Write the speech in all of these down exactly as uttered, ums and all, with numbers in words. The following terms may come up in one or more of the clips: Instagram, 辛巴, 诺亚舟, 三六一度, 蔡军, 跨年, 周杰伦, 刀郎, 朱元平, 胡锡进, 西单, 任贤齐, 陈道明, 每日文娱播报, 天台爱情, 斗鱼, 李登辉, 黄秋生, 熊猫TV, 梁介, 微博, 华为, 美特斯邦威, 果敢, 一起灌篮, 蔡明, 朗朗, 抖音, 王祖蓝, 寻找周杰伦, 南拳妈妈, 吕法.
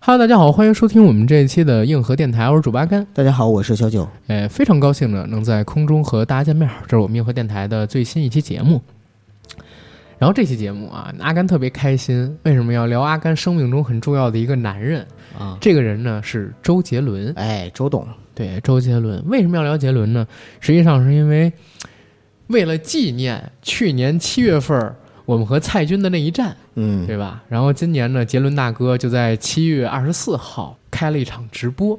Hello， 大家好，欢迎收听我们这一期的硬核电台，我是主播阿甘。大家好，我是小九。哎，非常高兴呢，能在空中和大家见面，这是我们硬核电台的最新一期节目。然后这期节目啊，阿甘特别开心，为什么要聊阿甘生命中很重要的一个男人啊、嗯？这个人呢是周杰伦，哎，周董，对，周杰伦。为什么要聊杰伦呢？实际上是因为为了纪念去年七月份。我们和蔡军的那一战，嗯，对吧？然后今年呢，杰伦大哥就在七月二十四号开了一场直播，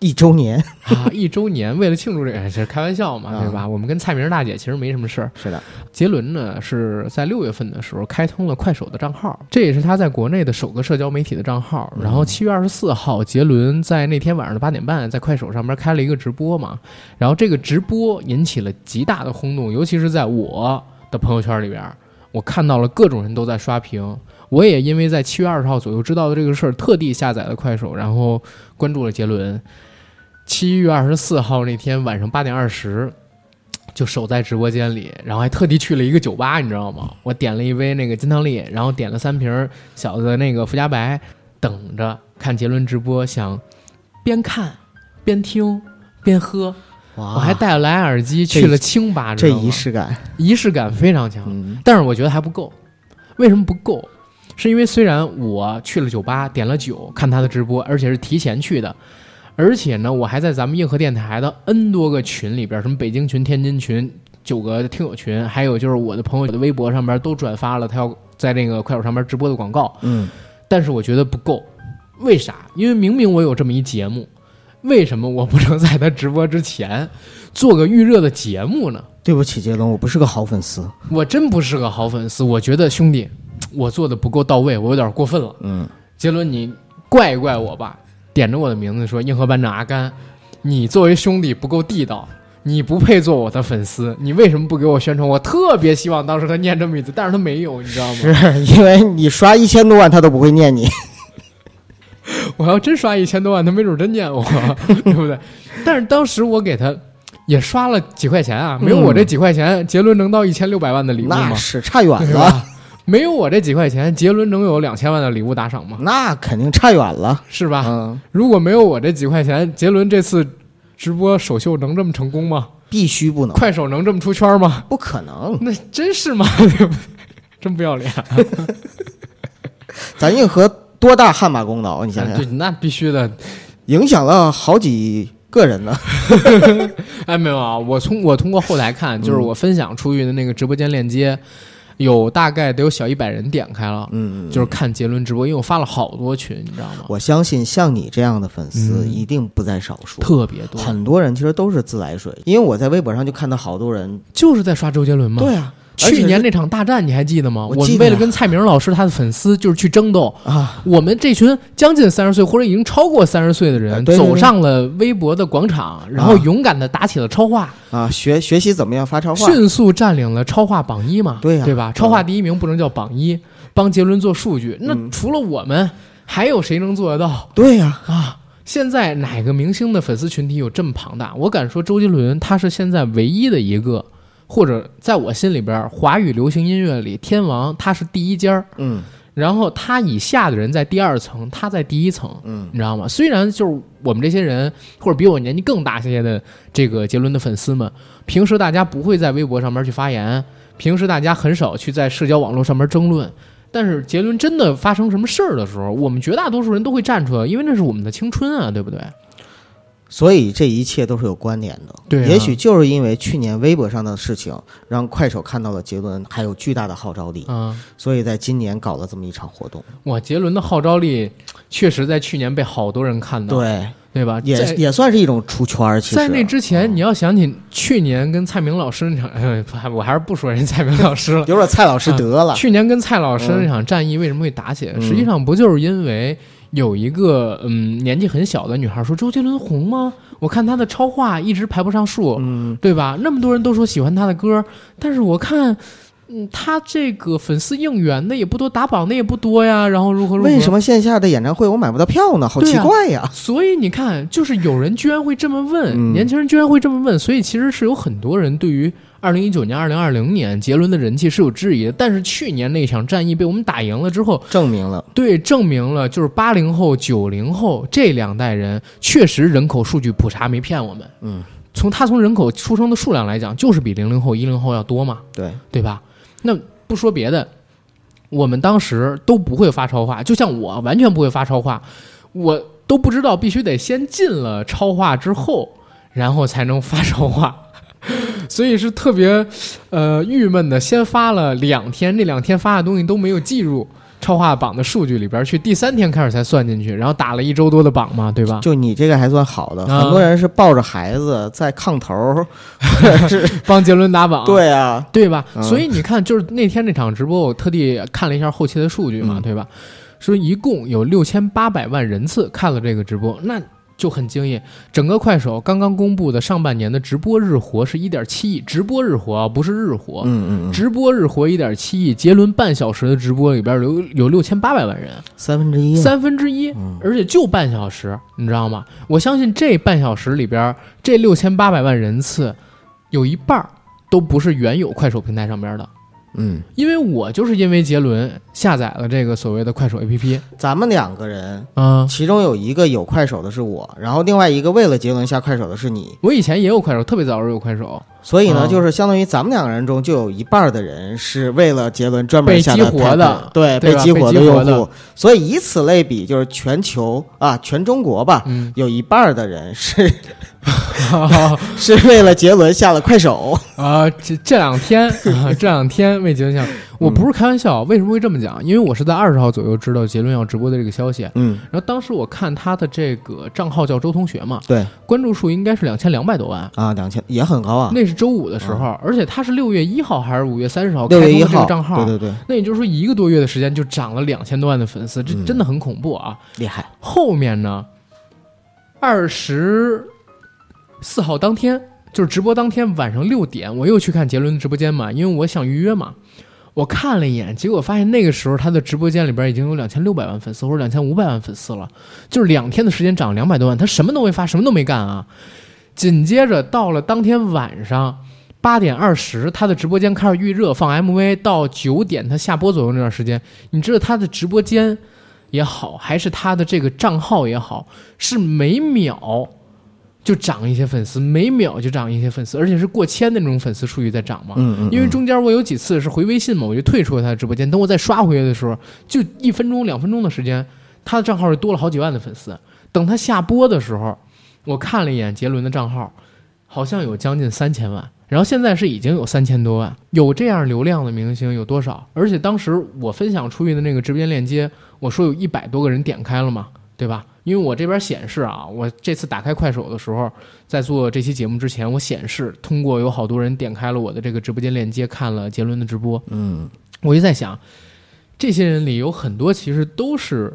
一周年啊，一周年，为了庆祝这个，是开玩笑嘛，对吧？嗯、我们跟蔡明大姐其实没什么事儿。是的，杰伦呢是在六月份的时候开通了快手的账号，这也是他在国内的首个社交媒体的账号。然后七月二十四号，杰伦在那天晚上的八点半在快手上面开了一个直播嘛，然后这个直播引起了极大的轰动，尤其是在我的朋友圈里边。我看到了各种人都在刷屏，我也因为在七月二十号左右知道的这个事儿，特地下载了快手，然后关注了杰伦。七月二十四号那天晚上八点二十，就守在直播间里，然后还特地去了一个酒吧，你知道吗？我点了一杯那个金汤力，然后点了三瓶小的那个福加白，等着看杰伦直播，想边看边听边喝。我还带蓝牙耳机去了清吧，这仪式感，仪式感非常强、嗯。但是我觉得还不够，为什么不够？是因为虽然我去了酒吧，点了酒，看他的直播，而且是提前去的，而且呢，我还在咱们硬核电台的 N 多个群里边，什么北京群、天津群、九个听友群，还有就是我的朋友的微博上边都转发了他要在那个快手上边直播的广告。嗯，但是我觉得不够，为啥？因为明明我有这么一节目。为什么我不能在他直播之前做个预热的节目呢？对不起，杰伦，我不是个好粉丝，我真不是个好粉丝。我觉得兄弟，我做的不够到位，我有点过分了。嗯，杰伦，你怪一怪我吧，点着我的名字说：“硬核班长阿甘，你作为兄弟不够地道，你不配做我的粉丝，你为什么不给我宣传？”我特别希望当时他念这么一字，但是他没有，你知道吗？是因为你刷一千多万，他都不会念你。我要真刷一千多万，他没准真念我，对不对？但是当时我给他也刷了几块钱啊，没有我这几块钱，嗯、杰伦能到一千六百万的礼物吗？那是差远了。没有我这几块钱，杰伦能有两千万的礼物打赏吗？那肯定差远了，是吧？嗯、如果没有我这几块钱，杰伦这次直播首秀能这么成功吗？必须不能。快手能这么出圈吗？不可能。那真是吗？对不对？真不要脸、啊。咱硬核。多大汗马功劳，你想想、啊、那必须的，影响了好几个人呢。哎，没有啊，我从我通过后台看，就是我分享出去的那个直播间链接，有大概得有小一百人点开了，嗯，就是看杰伦直播，因为我发了好多群，你知道吗？我相信像你这样的粉丝一定不在少数，嗯、特别多，很多人其实都是自来水，因为我在微博上就看到好多人就是在刷周杰伦嘛，对啊。去年那场大战你还记得吗？ 我, 我们为了跟蔡明老师他的粉丝就是去争斗啊！我们这群将近三十岁或者已经超过三十岁的人、啊、对对对，走上了微博的广场，然后勇敢的打起了超话啊，学学习怎么样发超话，迅速占领了超话榜一嘛，对呀、啊，对吧？超话第一名不能叫榜一，帮杰伦做数据。那除了我们，嗯、还有谁能做得到？对呀、啊，啊！现在哪个明星的粉丝群体有这么庞大？我敢说，周杰伦他是现在唯一的一个。或者在我心里边，华语流行音乐里，天王他是第一尖，嗯，然后他以下的人在第二层，他在第一层，嗯，你知道吗？虽然就是我们这些人，或者比我年纪更大些的这个杰伦的粉丝们，平时大家不会在微博上面去发言，平时大家很少去在社交网络上面争论，但是杰伦真的发生什么事儿的时候，我们绝大多数人都会站出来，因为那是我们的青春啊，对不对？所以这一切都是有关联的，对、啊，也许就是因为去年微博上的事情，让快手看到了杰伦还有巨大的号召力，嗯，所以在今年搞了这么一场活动。哇，杰伦的号召力确实在去年被好多人看到，对，对吧？也也算是一种出圈。其实在那之前，嗯、你要想起去年跟蔡明老师那场、哎，我还是不说人蔡明老师了，有点蔡老师得了、啊。去年跟蔡老师那场战役为什么会打起来、嗯？实际上不就是因为。有一个嗯年纪很小的女孩说：“周杰伦红吗？我看他的超话一直排不上数，嗯，对吧？那么多人都说喜欢他的歌，但是我看嗯，他这个粉丝应援的也不多，打榜的也不多呀，然后如何如何？为什么线下的演唱会我买不到票呢？好奇怪呀！啊、所以你看，就是有人居然会这么问、嗯，年轻人居然会这么问，所以其实是有很多人对于二零一九年、二零二零年杰伦的人气是有质疑的。但是去年那场战役被我们打赢了之后，证明了，对，证明了，就是八零后、九零后这两代人确实人口数据普查没骗我们。嗯，从他从人口出生的数量来讲，就是比零零后、一零后要多嘛？对，对吧？那不说别的，我们当时都不会发超话，就像我完全不会发超话，我都不知道必须得先进了超话之后然后才能发超话，所以是特别呃郁闷的，先发了两天，那两天发的东西都没有计入超话榜的数据里边去，第三天开始才算进去，然后打了一周多的榜嘛，对吧？就你这个还算好的，嗯、很多人是抱着孩子在炕头帮杰伦打榜，对啊，对吧、嗯？所以你看，就是那天那场直播，我特地看了一下后期的数据嘛，嗯、对吧？说一共有六千八百万人次看了这个直播，那就很惊艳。整个快手刚刚公布的上半年的直播日活是一点七亿，直播日活、啊、不是日活，嗯嗯，直播日活一点七亿。杰伦半小时的直播里边有有六千八百万人，三分之一，三分之一，而且就半小时，你知道吗？我相信这半小时里边，这六千八百万人次，有一半都不是原有快手平台上边的。嗯，因为我就是因为杰伦下载了这个所谓的快手 A P P， 咱们两个人，嗯，其中有一个有快手的是我，然后另外一个为了杰伦下快手的是你。我以前也有快手，特别早就有快手，所以呢、嗯，就是相当于咱们两个人中就有一半的人是为了杰伦专门下被激活的，对，被激活的用户。所以以此类比，就是全球啊，全中国吧，嗯、有一半的人是。是为了杰伦下了快手啊、呃！这这两天、呃，这两天为杰伦下，我不是开玩笑。为什么会这么讲？因为我是在二十号左右知道杰伦要直播的这个消息。嗯，然后当时我看他的这个账号叫周同学嘛，对，关注数应该是两千两百多万啊，两千也很高啊。那是周五的时候，嗯、而且他是六月一号还是五月三十号开通这个账号？对对对。那也就是说，一个多月的时间就涨了两千多万的粉丝，这真的很恐怖啊！嗯、厉害。后面呢，二十。四号当天就是直播当天晚上六点，我又去看杰伦的直播间嘛，因为我想预约嘛。我看了一眼，结果发现那个时候他的直播间里边已经有两千六百万粉丝或者两千五百万粉丝了，就是两天的时间涨两百多万，他什么都没发，什么都没干啊。紧接着到了当天晚上八点二十，他的直播间开始预热放 M V， 到九点他下播左右那段时间，你知道他的直播间也好，还是他的这个账号也好，是每秒。就涨一些粉丝，每秒就涨一些粉丝，而且是过千的那种粉丝数据在涨嘛。嗯嗯嗯，因为中间我有几次是回微信嘛，我就退出了他的直播间，等我再刷回来的时候，就一分钟两分钟的时间，他的账号是多了好几万的粉丝。等他下播的时候，我看了一眼杰伦的账号，好像有将近三千万，然后现在是已经有三千多万。有这样流量的明星有多少？而且当时我分享出去的那个直播间链接，我说有一百多个人点开了嘛，对吧？因为我这边显示啊，我这次打开快手的时候，在做这期节目之前，我显示通过有好多人点开了我的这个直播间链接，看了杰伦的直播。嗯，我就在想，这些人里有很多其实都是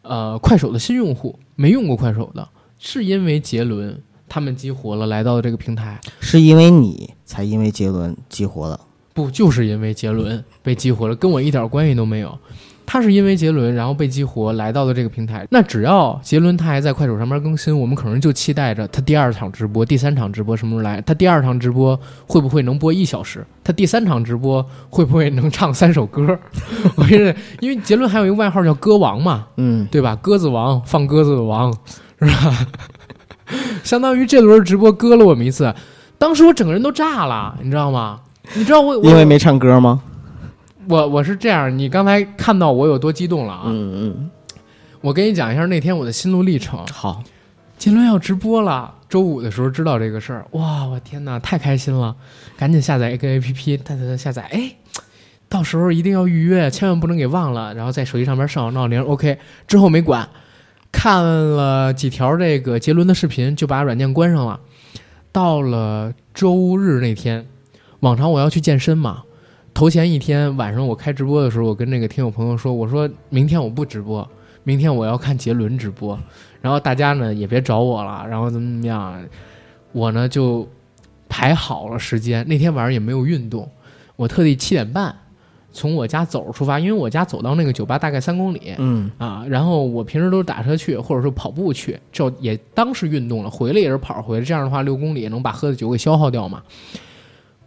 呃快手的新用户，没用过快手的，是因为杰伦他们激活了，来到这个平台，是因为你才因为杰伦激活了，不就是因为杰伦被激活了，跟我一点关系都没有。他是因为杰伦然后被激活来到的这个平台，那只要杰伦他还在快手上面更新，我们可能就期待着他第二场直播第三场直播什么时候来，他第二场直播会不会能播一小时，他第三场直播会不会能唱三首歌。我觉得因为杰伦还有一个外号叫歌王嘛，嗯，对吧，鸽子王，放鸽子的王，是吧？相当于这轮直播割了我们一次，当时我整个人都炸了，你知道吗？你知道我因为没唱歌吗？我我是这样，你刚才看到我有多激动了啊！嗯嗯，我跟你讲一下那天我的心路历程。好，杰伦要直播了，周五的时候知道这个事儿，哇，我天哪，太开心了！赶紧下载一个 A P P， 大家下载，哎，到时候一定要预约，千万不能给忘了。然后在手机上面设好闹铃 ，OK， 之后没管，看了几条这个杰伦的视频，就把软件关上了。到了周日那天，往常我要去健身嘛。头前一天晚上我开直播的时候，我跟那个听友朋友说，我说明天我不直播，明天我要看杰伦直播，然后大家呢也别找我了，然后怎么怎么样，我呢就排好了时间，那天晚上也没有运动，我特地七点半从我家走出发，因为我家走到那个酒吧大概三公里，嗯啊，然后我平时都是打车去，或者说跑步去，这也当时运动了，回来也是跑回来，这样的话六公里也能把喝的酒给消耗掉嘛。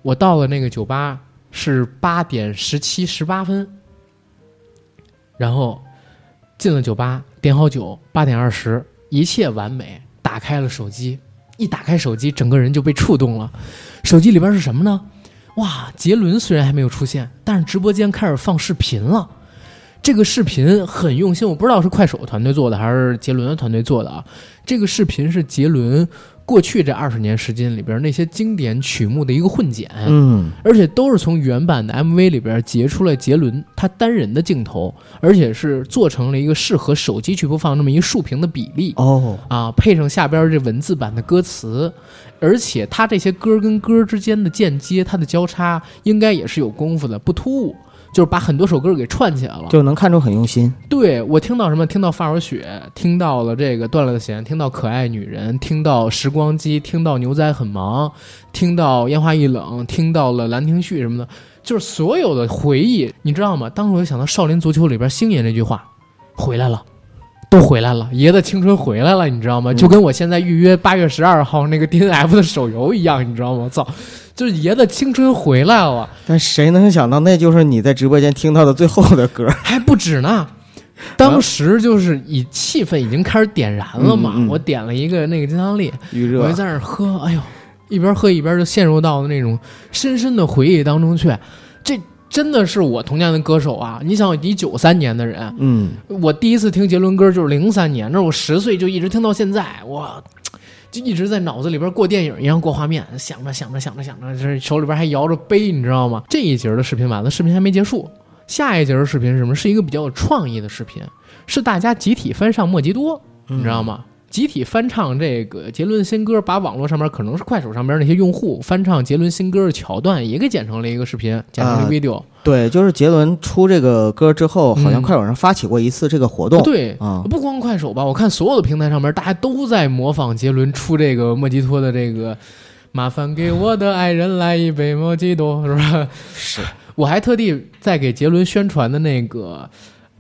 我到了那个酒吧是八点十七十八分，然后进了酒吧，点好酒，八点二十，一切完美。打开了手机，一打开手机，整个人就被触动了。手机里边是什么呢？哇，杰伦虽然还没有出现，但是直播间开始放视频了。这个视频很用心，我不知道是快手团队做的还是杰伦的团队做的啊。这个视频是杰伦过去这二十年时间里边那些经典曲目的一个混剪，嗯，而且都是从原版的 M V 里边截出来杰伦他单人的镜头，而且是做成了一个适合手机去播放那么一竖屏的比例哦，啊，配上下边这文字版的歌词，而且他这些歌跟歌之间的间接，他的交叉应该也是有功夫的，不突兀。就是把很多首歌给串起来了，就能看出很用心。对，我听到什么？听到发如雪，听到了这个断了的弦，听到可爱女人，听到时光机，听到牛仔很忙，听到烟花易冷，听到了兰亭序什么的，就是所有的回忆，你知道吗？当时我就想到少林足球里边星爷那句话，回来了，都回来了，爷的青春回来了，你知道吗？就跟我现在预约八月十二号那个 D N F 的手游一样，你知道吗？操！就是爷的青春回来了，但谁能想到那就是你在直播间听到的最后的歌，还不止呢。当时就是以气氛已经开始点燃了嘛，嗯嗯、我点了一个那个金汤力，我就在那儿喝，哎呦，一边喝一边就陷入到那种深深的回忆当中去。这真的是我童年的歌手啊！你想，你九三年的人，嗯，我第一次听杰伦歌就是零三年，那我十岁就一直听到现在，我。就一直在脑子里边过电影一样过画面，想着想着想着想着，这手里边还摇着杯，你知道吗？这一节的视频完了，视频还没结束，下一节的视频是什么？是一个比较有创意的视频，是大家集体翻唱莫吉多，你知道吗？嗯、集体翻唱这个杰伦新歌，把网络上面可能是快手上边那些用户翻唱杰伦新歌的桥段也给剪成了一个视频，剪成了 video。啊对，就是杰伦出这个歌之后，好像快手上发起过一次这个活动。嗯、对、嗯，不光快手吧，我看所有的平台上面，大家都在模仿杰伦出这个莫吉托的这个“麻烦给我的爱人来一杯莫吉托”，是吧？是。我还特地在给杰伦宣传的那个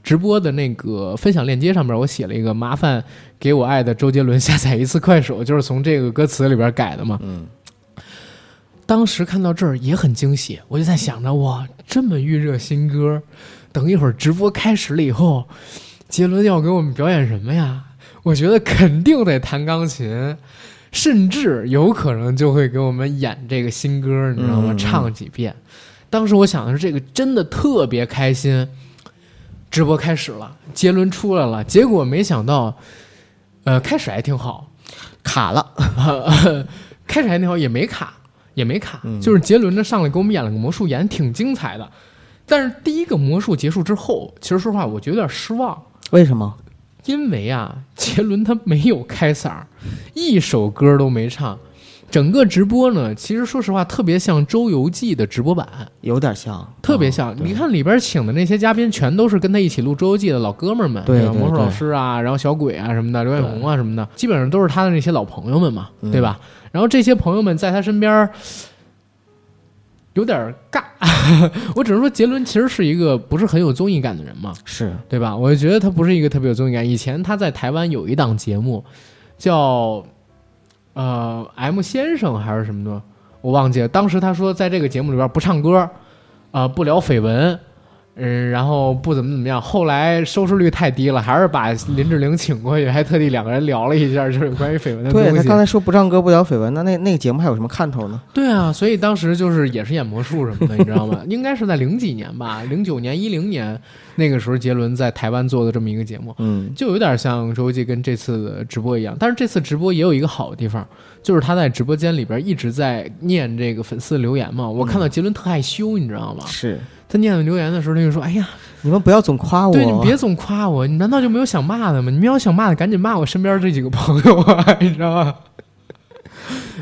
直播的那个分享链接上面，我写了一个“麻烦给我爱的周杰伦下载一次快手”，就是从这个歌词里边改的嘛。嗯。当时看到这儿也很惊喜，我就在想着，哇，这么预热新歌，等一会儿直播开始了以后，杰伦要给我们表演什么呀？我觉得肯定得弹钢琴，甚至有可能就会给我们演这个新歌，你知道吗？唱几遍。当时我想的是，这个真的特别开心。直播开始了，杰伦出来了，结果没想到，呃，开始还挺好，卡了，开始还挺好，也没卡。也没卡，就是杰伦呢上来给我们演了个魔术，演挺精彩的。但是第一个魔术结束之后，其实说实话，我觉得有点失望。为什么？因为啊，杰伦他没有开嗓，一首歌都没唱。整个直播呢，其实说实话，特别像《周游记》的直播版，有点像，特别像。哦、你看里边请的那些嘉宾，全都是跟他一起录《周游记》的老哥们们，对吧？魔术老师啊，然后小鬼啊什么的，刘爱红啊什么的，基本上都是他的那些老朋友们嘛，嗯、对吧？然后这些朋友们在他身边有点尬，我只能说杰伦其实是一个不是很有综艺感的人嘛，是对吧？我觉得他不是一个特别有综艺感。以前他在台湾有一档节目叫。呃 M 先生还是什么的我忘记了，当时他说在这个节目里边不唱歌啊、呃、不聊绯闻，嗯，然后不怎么怎么样，后来收视率太低了，还是把林志玲请过去，还特地两个人聊了一下，就是关于绯闻的东西。对，他刚才说不唱歌不聊绯闻，那那那个节目还有什么看头呢？对啊，所以当时就是也是演魔术什么的，你知道吗？应该是在零几年吧，零九年、一零年那个时候，杰伦在台湾做的这么一个节目，嗯，就有点像周记跟这次的直播一样。但是这次直播也有一个好的地方，就是他在直播间里边一直在念这个粉丝留言嘛。我看到杰伦特害羞，你知道吗？是。他念了留言的时候，他就说：“哎呀，你们不要总夸我，对，你们别总夸我。你难道就没有想骂的吗？你们要想骂的，赶紧骂我身边这几个朋友啊，你知道吗？”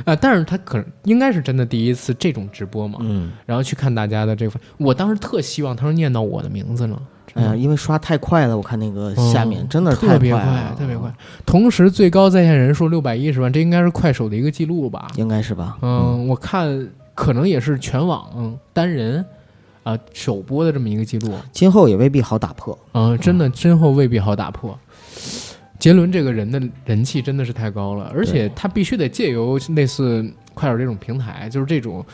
啊，但是他可能应该是真的第一次这种直播嘛，嗯，然后去看大家的这个，我当时特希望他说念到我的名字呢，哎呀，因为刷太快了，我看那个下面、嗯、真的太快了，特别快，特别快。同时，最高在线人数六百一十万，这应该是快手的一个记录吧？应该是吧？嗯，嗯我看可能也是全网单人。呃首播的这么一个记录，今后也未必好打破。嗯、呃，真的，今后未必好打破。杰伦这个人的人气真的是太高了，而且他必须得借由类似快手这种平台，就是这种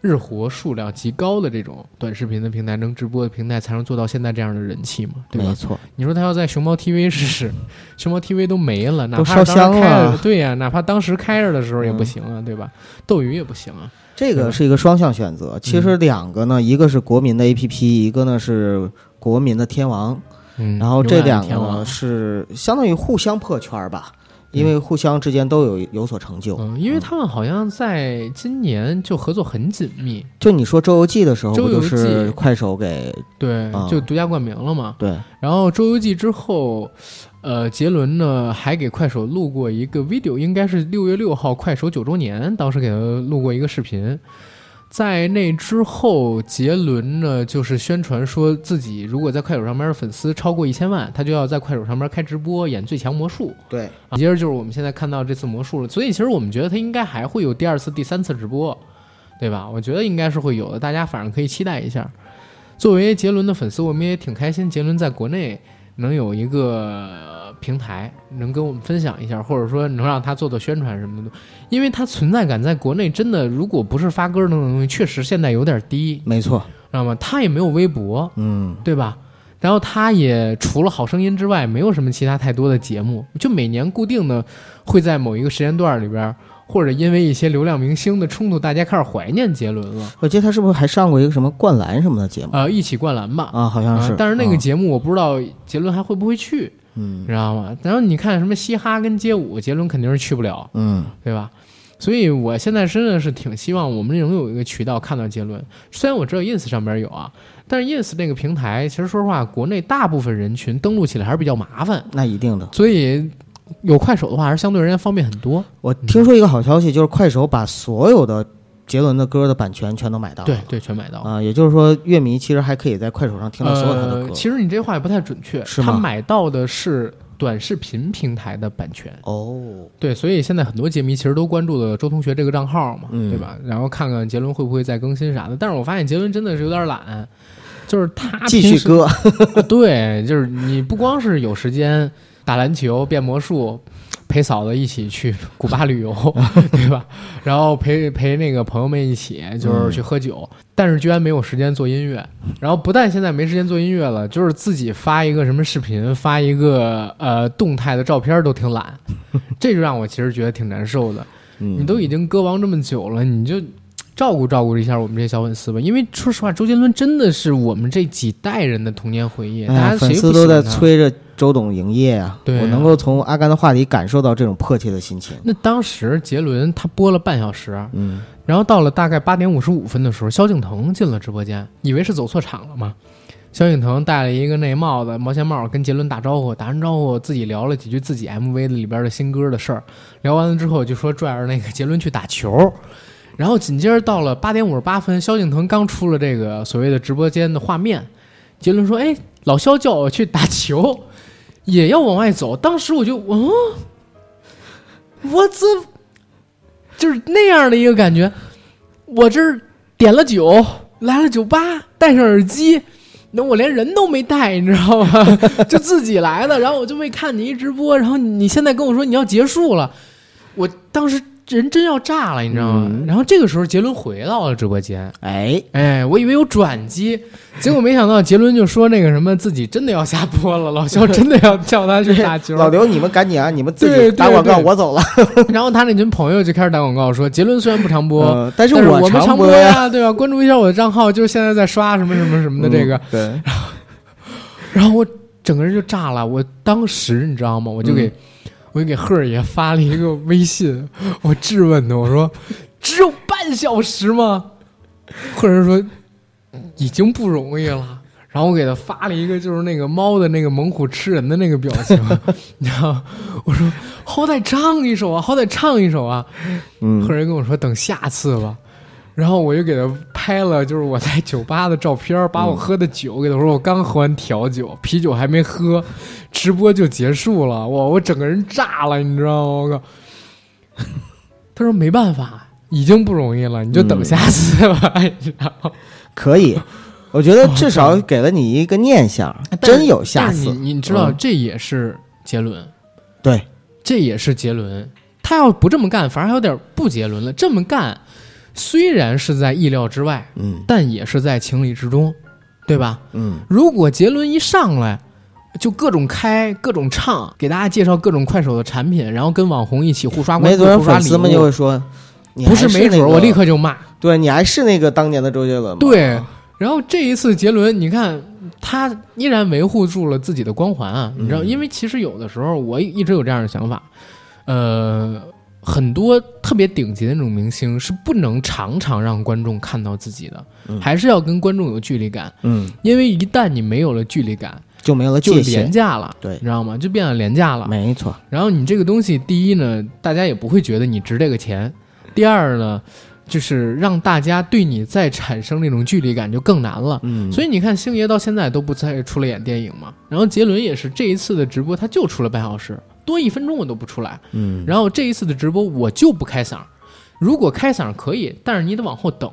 日活数量极高的这种短视频的平台，能直播的平台，才能做到现在这样的人气嘛，对吧？没错。你说他要在熊猫 T V 试试，熊猫 T V 都没了，哪怕当时开了都烧香了，对呀、啊，哪怕当时开着的时候也不行啊，嗯、对吧？斗鱼也不行啊。这个是一个双向选择，其实两个呢，嗯、一个是国民的 A P P， 一个呢是国民的天王。嗯、然后这两个呢是相当于互相破圈吧，因为互相之间都有有所成就。嗯，因为他们好像在今年就合作很紧密。就你说《周游记》的时候，不就是快手给对、嗯、就独家冠名了嘛？对。然后《周游记》之后，呃，杰伦呢还给快手录过一个 video， 应该是六月六号快手九周年，当时给他录过一个视频。在那之后，杰伦呢就是宣传说自己如果在快手上面的粉丝超过一千万，他就要在快手上面开直播演最强魔术。对，接着就是我们现在看到这次魔术了，所以其实我们觉得他应该还会有第二次、第三次直播，对吧？我觉得应该是会有的，大家反正可以期待一下。作为杰伦的粉丝，我们也挺开心，杰伦在国内能有一个平台能跟我们分享一下，或者说能让他做做宣传什么的，因为他存在感在国内真的，如果不是发歌的东西，确实现在有点低。没错，知道吗？他也没有微博，嗯，对吧？然后他也除了好声音之外，没有什么其他太多的节目，就每年固定的会在某一个时间段里边，或者因为一些流量明星的冲突，大家开始怀念杰伦了。我记得他是不是还上过一个什么灌篮什么的节目？呃，一起灌篮吧。啊，好像是。呃、但是那个节目我不知道杰伦还会不会去，嗯，知道吗？然后你看什么嘻哈跟街舞，杰伦肯定是去不了，嗯，对吧？所以我现在真的是挺希望我们能有一个渠道看到杰伦。虽然我知道 ins 上边有啊，但是 ins 那个平台，其实说实话，国内大部分人群登录起来还是比较麻烦。那一定的。所以。有快手的话，还是相对人家方便很多。我听说一个好消息，就是快手把所有的杰伦的歌的版权全都买到了。对对，全买到啊、呃！也就是说，乐迷其实还可以在快手上听到所有他的歌。呃、其实你这话也不太准确，是吗？他买到的是短视频平台的版权。哦，对，所以现在很多杰迷其实都关注了周同学这个账号嘛，嗯、对吧？然后看看杰伦会不会再更新啥的。但是我发现杰伦真的是有点懒，就是他继续歌、对，就是你不光是有时间。打篮球、变魔术，陪嫂子一起去古巴旅游，对吧？然后陪陪那个朋友们一起，就是去喝酒、嗯，但是居然没有时间做音乐。然后不但现在没时间做音乐了，就是自己发一个什么视频，发一个呃动态的照片都挺懒，这就让我其实觉得挺难受的。嗯、你都已经歌王这么久了，你就照顾照顾一下我们这些小粉丝吧。因为说实话，周杰伦真的是我们这几代人的童年回忆，哎、大家谁不喜欢他？粉丝都在催着。周董营业啊，对啊，我能够从阿甘的话里感受到这种迫切的心情。那当时杰伦他播了半小时，嗯，然后到了大概八点五十五分的时候，萧敬腾进了直播间，以为是走错场了嘛。萧敬腾戴了一个那帽子毛线帽，跟杰伦打招呼，打完招呼自己聊了几句自己 M V 里边的新歌的事儿，聊完了之后就说拽着那个杰伦去打球。然后紧接着到了八点五十八分，萧敬腾刚出了这个所谓的直播间的画面，杰伦说：“哎，老萧叫我去打球。”也要往外走，当时我就嗯，我这就是那样的一个感觉。我这点了酒，来了酒吧，戴上耳机，那我连人都没带，你知道吗？就自己来的。然后我就没看你一直播，然后你现在跟我说你要结束了，我当时人真要炸了，你知道吗？嗯、然后这个时候杰伦回到了直播间，哎哎，我以为有转机，结果没想到杰伦就说那个什么自己真的要下播了，老肖真的要叫他去打球。老刘，你们赶紧啊，你们自己打广告，我走了。然后他那群朋友就开始打广告，说杰伦虽然不常播，呃、但是我们常播呀、啊，对吧？关注一下我的账号，就是现在在刷什么什么什么的这个。嗯、对然后，然后我整个人就炸了，我当时你知道吗？我就给。嗯我给赫爷发了一个微信，我质问他，我说：“只有半小时吗？”赫爷说：“已经不容易了。”然后我给他发了一个就是那个猫的那个猛虎吃人的那个表情，你知道？我说：“好歹唱一首啊，好歹唱一首啊。”嗯，赫爷跟我说：“等下次吧。”然后我就给他拍了，就是我在酒吧的照片，把我喝的酒给他说，我刚喝完调酒，啤酒还没喝，直播就结束了，我我整个人炸了，你知道吗？我靠！他说没办法，已经不容易了，你就等下次吧，嗯、你知道吗？可以，我觉得至少给了你一个念想，哦、真有下次。你你知道、嗯，这也是杰伦，对，这也是杰伦。他要不这么干，反而还有点不杰伦了。这么干，虽然是在意料之外，嗯，但也是在情理之中，对吧？嗯，如果杰伦一上来就各种开、各种唱，给大家介绍各种快手的产品，然后跟网红一起互刷关注、互刷礼物，粉丝们就会说，你还是那个、不是没准，我立刻就骂。对，你还是那个当年的周杰伦吗？对。然后这一次杰伦你看他依然维护住了自己的光环啊，你知道，因为其实有的时候我一直有这样的想法，呃很多特别顶级的那种明星是不能常常让观众看到自己的，还是要跟观众有距离感，嗯，因为一旦你没有了距离感就没有了，就廉价了，对，你知道吗？就变得廉价了，没错。然后你这个东西，第一呢大家也不会觉得你值这个钱，第二呢就是让大家对你再产生那种距离感就更难了，嗯，所以你看星爷到现在都不再出来演电影嘛，然后杰伦也是这一次的直播他就出了半小时多，一分钟我都不出来，嗯，然后这一次的直播我就不开嗓，如果开嗓可以，但是你得往后等，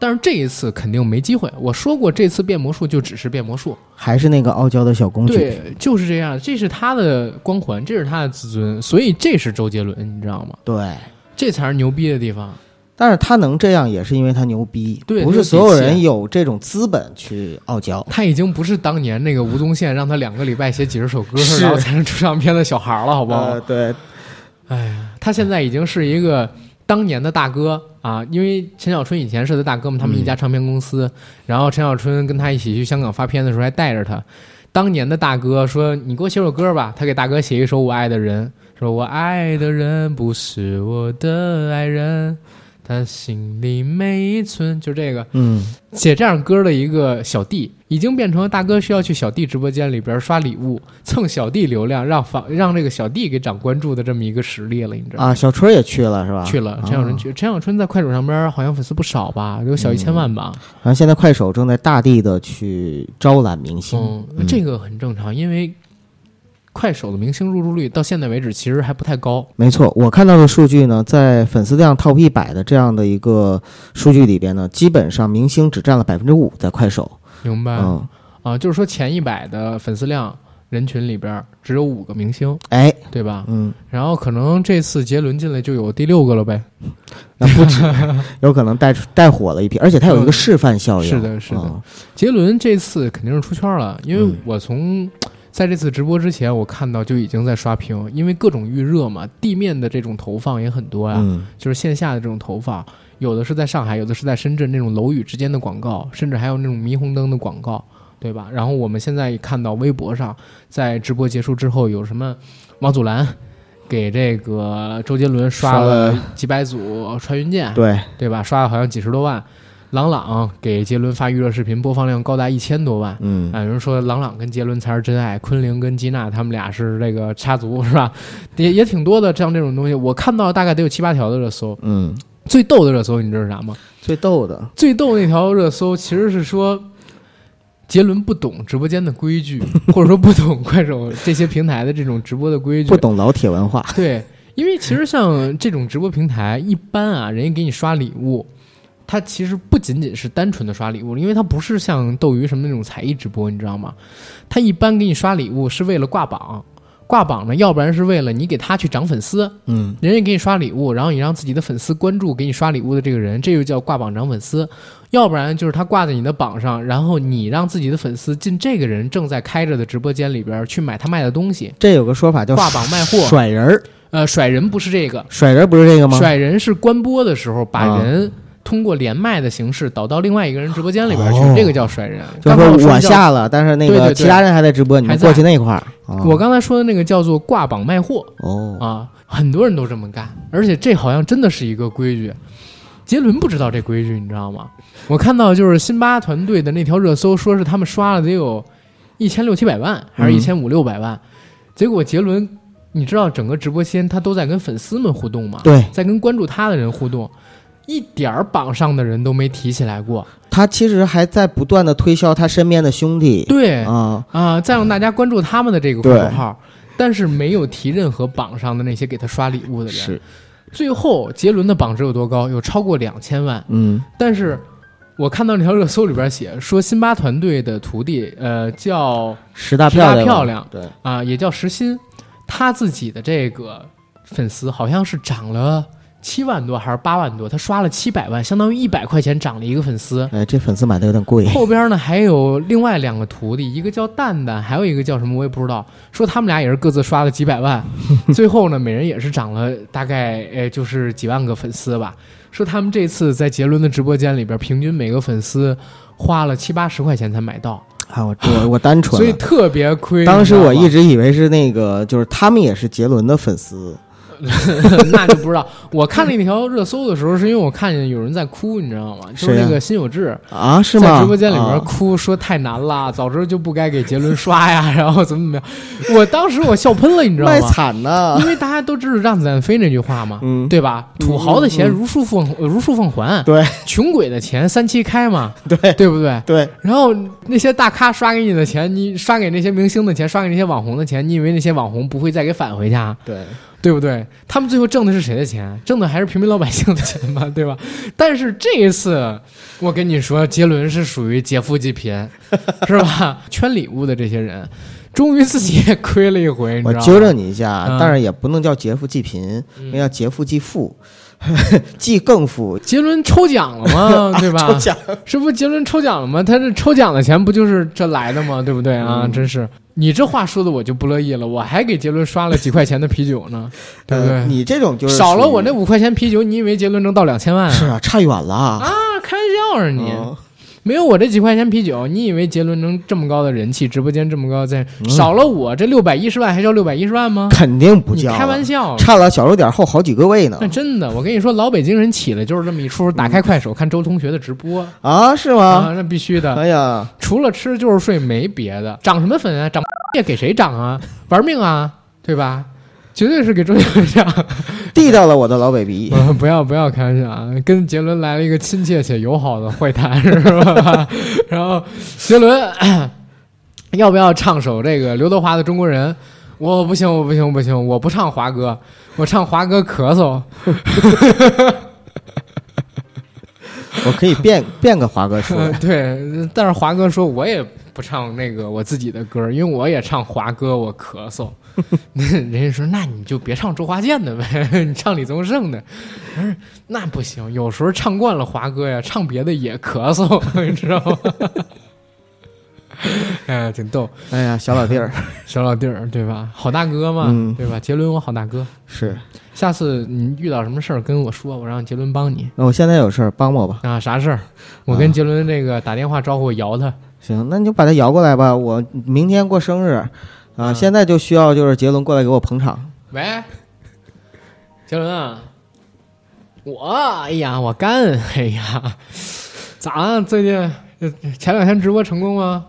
但是这一次肯定没机会，我说过这次变魔术就只是变魔术，还是那个傲娇的小公主，对，就是这样，这是他的光环，这是他的自尊，所以这是周杰伦，你知道吗？对，这才是牛逼的地方。但是他能这样也是因为他牛逼，对，不是所有人有这种资本去傲娇。他已经不是当年那个吴宗宪让他两个礼拜写几十首歌然后才能出唱片的小孩了，好不好？呃、对，哎呀，他现在已经是一个当年的大哥啊，因为陈小春以前是他大哥嘛，他们一家唱片公司，嗯，然后陈小春跟他一起去香港发片的时候还带着他。当年的大哥说：“你给我写首歌吧。”他给大哥写一首《我爱的人》，说：“我爱的人不是我的爱人。”他心里每一寸，就这个，嗯，写这样歌的一个小弟，已经变成了大哥需要去小弟直播间里边刷礼物，蹭小弟流量，让让这个小弟给涨关注的这么一个实力了，你知道吗？啊，小春也去了是吧？去了，陈小春去，啊，陈小春在快手上边好像粉丝不少吧，有小一千万吧。然后，嗯啊，现在快手正在大力的去招揽明星，嗯嗯，这个很正常，因为快手的明星入驻率到现在为止其实还不太高。没错，我看到的数据呢，在粉丝量 Top 一百的这样的一个数据里边呢，基本上明星只占了 百分之五 在快手。明白，嗯，啊，就是说前一百的粉丝量人群里边只有五个明星，哎，对吧？嗯，然后可能这次杰伦进来就有第六个了呗，那不止，有可能带带火了一批，而且他有一个示范效应。是的，是的，嗯，杰伦这次肯定是出圈了，因为我从，嗯，在这次直播之前我看到就已经在刷屏，因为各种预热嘛，地面的这种投放也很多呀，嗯，就是线下的这种投放，有的是在上海，有的是在深圳，那种楼宇之间的广告，甚至还有那种霓虹灯的广告，对吧？然后我们现在看到微博上在直播结束之后有什么王祖蓝给这个周杰伦刷了几百组穿云箭，对，对吧？刷了好像几十多万，朗朗给杰伦发预热视频，播放量高达一千多万。嗯，啊，有人说朗朗跟杰伦才是真爱，昆凌跟吉娜他们俩是这个插足，是吧？也也挺多的，像这种东西，我看到大概得有七八条的热搜。嗯，最逗的热搜你知道是啥吗？最逗的，最逗那条热搜其实是说，杰伦不懂直播间的规矩，或者说不懂快手这些平台的这种直播的规矩，不懂老铁文化。对，因为其实像这种直播平台，一般啊，人家给你刷礼物。它其实不仅仅是单纯的刷礼物，因为它不是像斗鱼什么那种才艺直播，你知道吗？它一般给你刷礼物是为了挂榜，挂榜呢，要不然是为了你给他去涨粉丝，嗯，人家给你刷礼物，然后你让自己的粉丝关注给你刷礼物的这个人，这就叫挂榜涨粉丝；要不然就是他挂在你的榜上，然后你让自己的粉丝进这个人正在开着的直播间里边去买他卖的东西。这有个说法叫挂榜卖货，甩人。呃，甩人不是这个，甩人不是这个吗？甩人是关播的时候把人，啊，通过连麦的形式导到另外一个人直播间里边去，哦，这个叫甩人。就是 我, 我下了，但是那个其他人还在直播，对对对，你们过去那一块儿，哦。我刚才说的那个叫做挂榜卖货，哦啊，很多人都这么干，而且这好像真的是一个规矩。杰伦不知道这规矩，你知道吗？我看到就是辛巴团队的那条热搜，说是他们刷了得有一千六七百万，还是一千五六百万，嗯，结果杰伦，你知道整个直播间他都在跟粉丝们互动吗？对，在跟关注他的人互动。一点儿榜上的人都没提起来过，他其实还在不断的推销他身边的兄弟，对啊啊，再让大家关注他们的这个口号，但是没有提任何榜上的那些给他刷礼物的人。是，最后杰伦的榜值有多高？有超过两千万，嗯，但是我看到那条热搜里边写说，辛巴团队的徒弟，呃，叫十大漂亮，漂亮对啊、呃，也叫石鑫，他自己的这个粉丝好像是涨了七万多还是八万多，他刷了七百万，相当于一百块钱涨了一个粉丝。哎，这粉丝买的有点贵。后边呢还有另外两个徒弟，一个叫蛋蛋，还有一个叫什么我也不知道，说他们俩也是各自刷了几百万，最后呢每人也是涨了大概哎就是几万个粉丝吧。说他们这次在杰伦的直播间里边，平均每个粉丝花了七八十块钱才买到。啊，我我我单纯，所以特别亏。当时我一直以为是那个，就是他们也是杰伦的粉丝。那就不知道。我看了一条热搜的时候，是因为我看见有人在哭，你知道吗？就是那个辛有志啊，是吗？在直播间里面哭，说太难了，早知道就不该给杰伦刷呀，然后怎么怎么样。我当时我笑喷了，你知道吗？太惨了，因为大家都知道“让子弹飞”那句话嘛，嗯、对吧？土豪的钱如数奉、嗯、如数奉还，对；穷鬼的钱三七开嘛，对，对不对？对。然后那些大咖刷给你的钱，你刷给那些明星的钱，刷给那些网红的钱，你以为那些网红不会再给返回家？对。对不对？他们最后挣的是谁的钱？挣的还是平民老百姓的钱吧，对吧？但是这一次，我跟你说，杰伦是属于劫富济贫，是吧？圈礼物的这些人，终于自己也亏了一回。你知道吗？我纠正你一下，嗯、但是也不能叫劫富济贫，那叫劫富济富。既更富，杰伦抽奖了吗？对吧？啊、抽奖是不是杰伦抽奖了吗？他这抽奖的钱不就是这来的吗？对不对啊？嗯、真是你这话说的我就不乐意了，我还给杰伦刷了几块钱的啤酒呢，对不对？呃、你这种就是少了我那五块钱啤酒，你以为杰伦能到两千万、啊？是啊，差远了啊！开玩笑啊你。哦没有我这几块钱啤酒，你以为杰伦能这么高的人气？直播间这么高，在少了我这六百一十万，还叫六百一十万吗？肯定不叫，开玩笑，差了小数点后好几个位呢。那真的，我跟你说，老北京人起来就是这么一出，打开快手看周同学的直播啊，是吗？啊，那必须的。哎呀，除了吃就是睡，没别的。涨什么粉啊？涨也给谁涨啊？玩命啊，对吧？绝对是给中央上递到了我的老北鼻、嗯、不要不要开玩笑啊！跟杰伦来了一个亲切且友好的会谈，是吧？然后杰伦要不要唱首这个刘德华的《中国人》？我不行，我不行，我不行，我不唱华歌，我唱华歌咳嗽。我可以变变个华哥说、嗯，对，但是华哥说我也不唱那个我自己的歌，因为我也唱华歌，我咳嗽。人家说那你就别唱周华健的呗，你唱李宗盛的。嗯，那不行，有时候唱惯了华歌呀，唱别的也咳嗽，你知道吗？哎，挺逗。哎呀，小老弟儿，小老弟儿，对吧？好大哥嘛，嗯、对吧？杰伦，我好大哥。是，下次你遇到什么事儿跟我说，我让杰伦帮你。那、哦、我现在有事儿，帮我吧。啊，啥事儿？我跟杰伦那个打电话招呼，我摇他、啊。行，那你就把他摇过来吧。我明天过生日，啊，啊现在就需要就是杰伦过来给我捧场。喂，杰伦啊，我哎呀，我干哎呀，咋最近？前两天直播成功吗？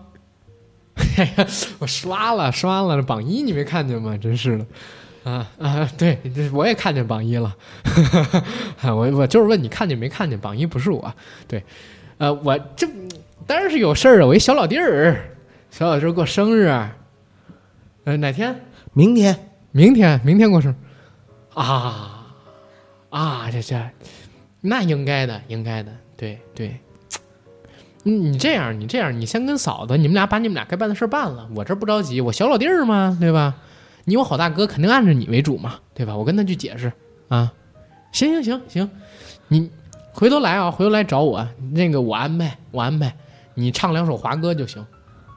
我刷了刷了，榜一你没看见吗？真是的，啊啊，对，我也看见榜一了。我我就是问你看见没看见？榜一不是我，对，呃，我这当然是有事儿啊。我一小老弟儿，小老弟儿过生日，呃，哪天？明天，明天，明天过生日啊啊！这这，那应该的，应该的，对对。你这样，你这样，你先跟嫂子，你们俩把你们俩该办的事办了。我这不着急，我小老弟儿嘛，对吧？你我好大哥肯定按着你为主嘛，对吧？我跟他去解释啊。行行行行，你回头来啊，回头来找我，那个我安排，我安排，你唱两首华歌就行，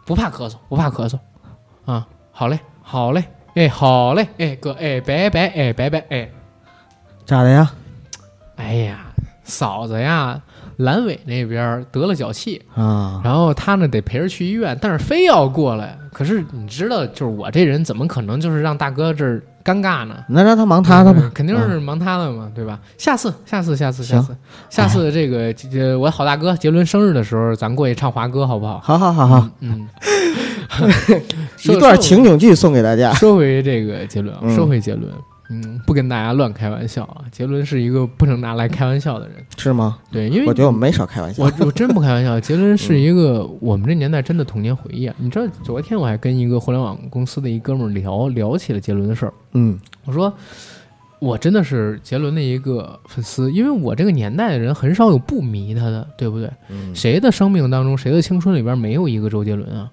不怕咳嗽，不怕咳嗽啊。好嘞，好嘞，哎，好嘞，哎哥，哎拜拜，哎拜拜，哎，咋的呀？哎呀，嫂子呀。阑尾那边得了脚气啊，然后他呢得陪着去医院，但是非要过来。可是你知道，就是我这人怎么可能就是让大哥这儿尴尬呢？那让他忙他的吧、嗯，肯定是忙他的嘛，嗯、对吧？下次，下次，下次，下次，下次这个、哎、我好大哥杰伦生日的时候，咱过去唱华歌好不好？好好好好，嗯，嗯一段情景剧送给大家。说回这个杰伦，说回杰伦。嗯嗯，不跟大家乱开玩笑啊！杰伦是一个不能拿来开玩笑的人，是吗？对，因为我觉得我没少开玩笑，我我真不开玩笑。杰伦是一个我们这年代真的童年回忆啊！你知道，昨天我还跟一个互联网公司的一哥们聊聊起了杰伦的事儿。嗯，我说我真的是杰伦的一个粉丝，因为我这个年代的人很少有不迷他的，对不对、嗯、谁的生命当中，谁的青春里边没有一个周杰伦啊。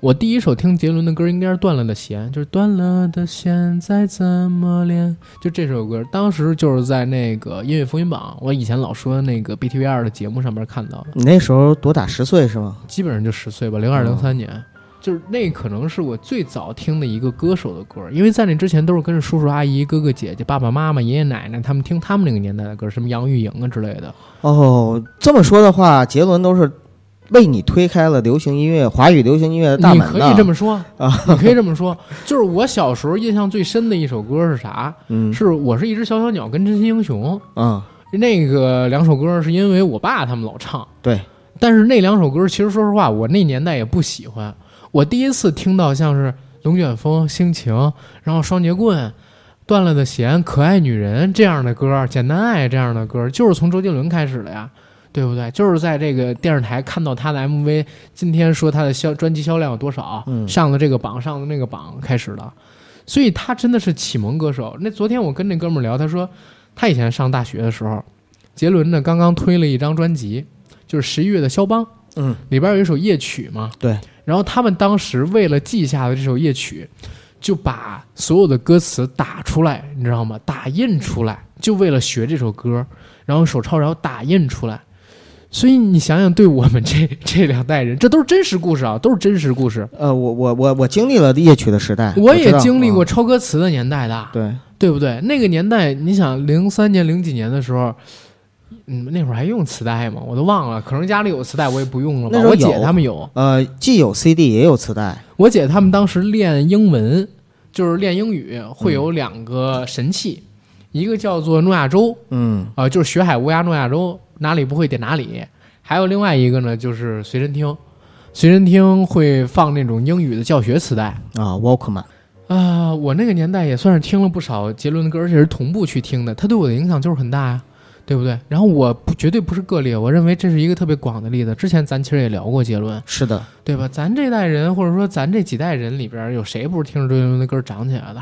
我第一首听杰伦的歌应该是断了的弦，就是断了的弦再怎么练，就这首歌当时就是在那个音乐风云榜，我以前老说那个 B T V 二 的节目上面看到的。你那时候多大，十岁是吗？基本上就十岁吧，零二零三年、哦、就是那可能是我最早听的一个歌手的歌，因为在那之前都是跟着叔叔阿姨哥哥姐姐爸爸妈妈爷爷奶奶他们听他们那个年代的歌，什么杨钰莹啊之类的。哦，这么说的话杰伦都是为你推开了流行音乐，华语流行音乐的大门。你可以这么说啊，你可以这么说。就是我小时候印象最深的一首歌是啥？嗯，是我是一只小小鸟跟真心英雄啊、嗯，那个两首歌是因为我爸他们老唱。对，但是那两首歌其实说实话，我那年代也不喜欢。我第一次听到像是龙卷风、心情，然后双截棍、断了的弦、可爱女人这样的歌，简单爱这样的歌，就是从周杰伦开始的呀。对不对？就是在这个电视台看到他的 M V， 今天说他的销专辑销量有多少、嗯，上了这个榜，上了那个榜开始的，所以他真的是启蒙歌手。那昨天我跟那哥们聊，他说他以前上大学的时候，杰伦呢刚刚推了一张专辑，就是十一月的肖邦，嗯，里边有一首夜曲嘛，对。然后他们当时为了记下的这首夜曲，就把所有的歌词打出来，你知道吗？打印出来，就为了学这首歌，然后手抄，然后打印出来。所以你想想，对我们这这两代人，这都是真实故事啊，都是真实故事。呃，我我我我经历了夜曲的时代，我也经历过抄歌词的年代的，哦、对对不对？那个年代，你想零三年零几年的时候，嗯，那会儿还用磁带吗？我都忘了，可能家里有磁带，我也不用了吧。那时候我姐他们有，呃，既有 C D 也有磁带。我姐他们当时练英文，就是练英语，会有两个神器，嗯、一个叫做诺亚舟，嗯，啊、呃，就是学海无涯诺亚舟。哪里不会点哪里，还有另外一个呢，就是随身听，随身听会放那种英语的教学磁带啊 ，Walkman 啊，我那个年代也算是听了不少杰伦的歌，而且是同步去听的，他对我的影响就是很大呀、啊，对不对？然后我不绝对不是个例，我认为这是一个特别广的例子。之前咱其实也聊过杰伦，是的，对吧？咱这代人或者说咱这几代人里边，有谁不是听着杰伦的歌长起来的？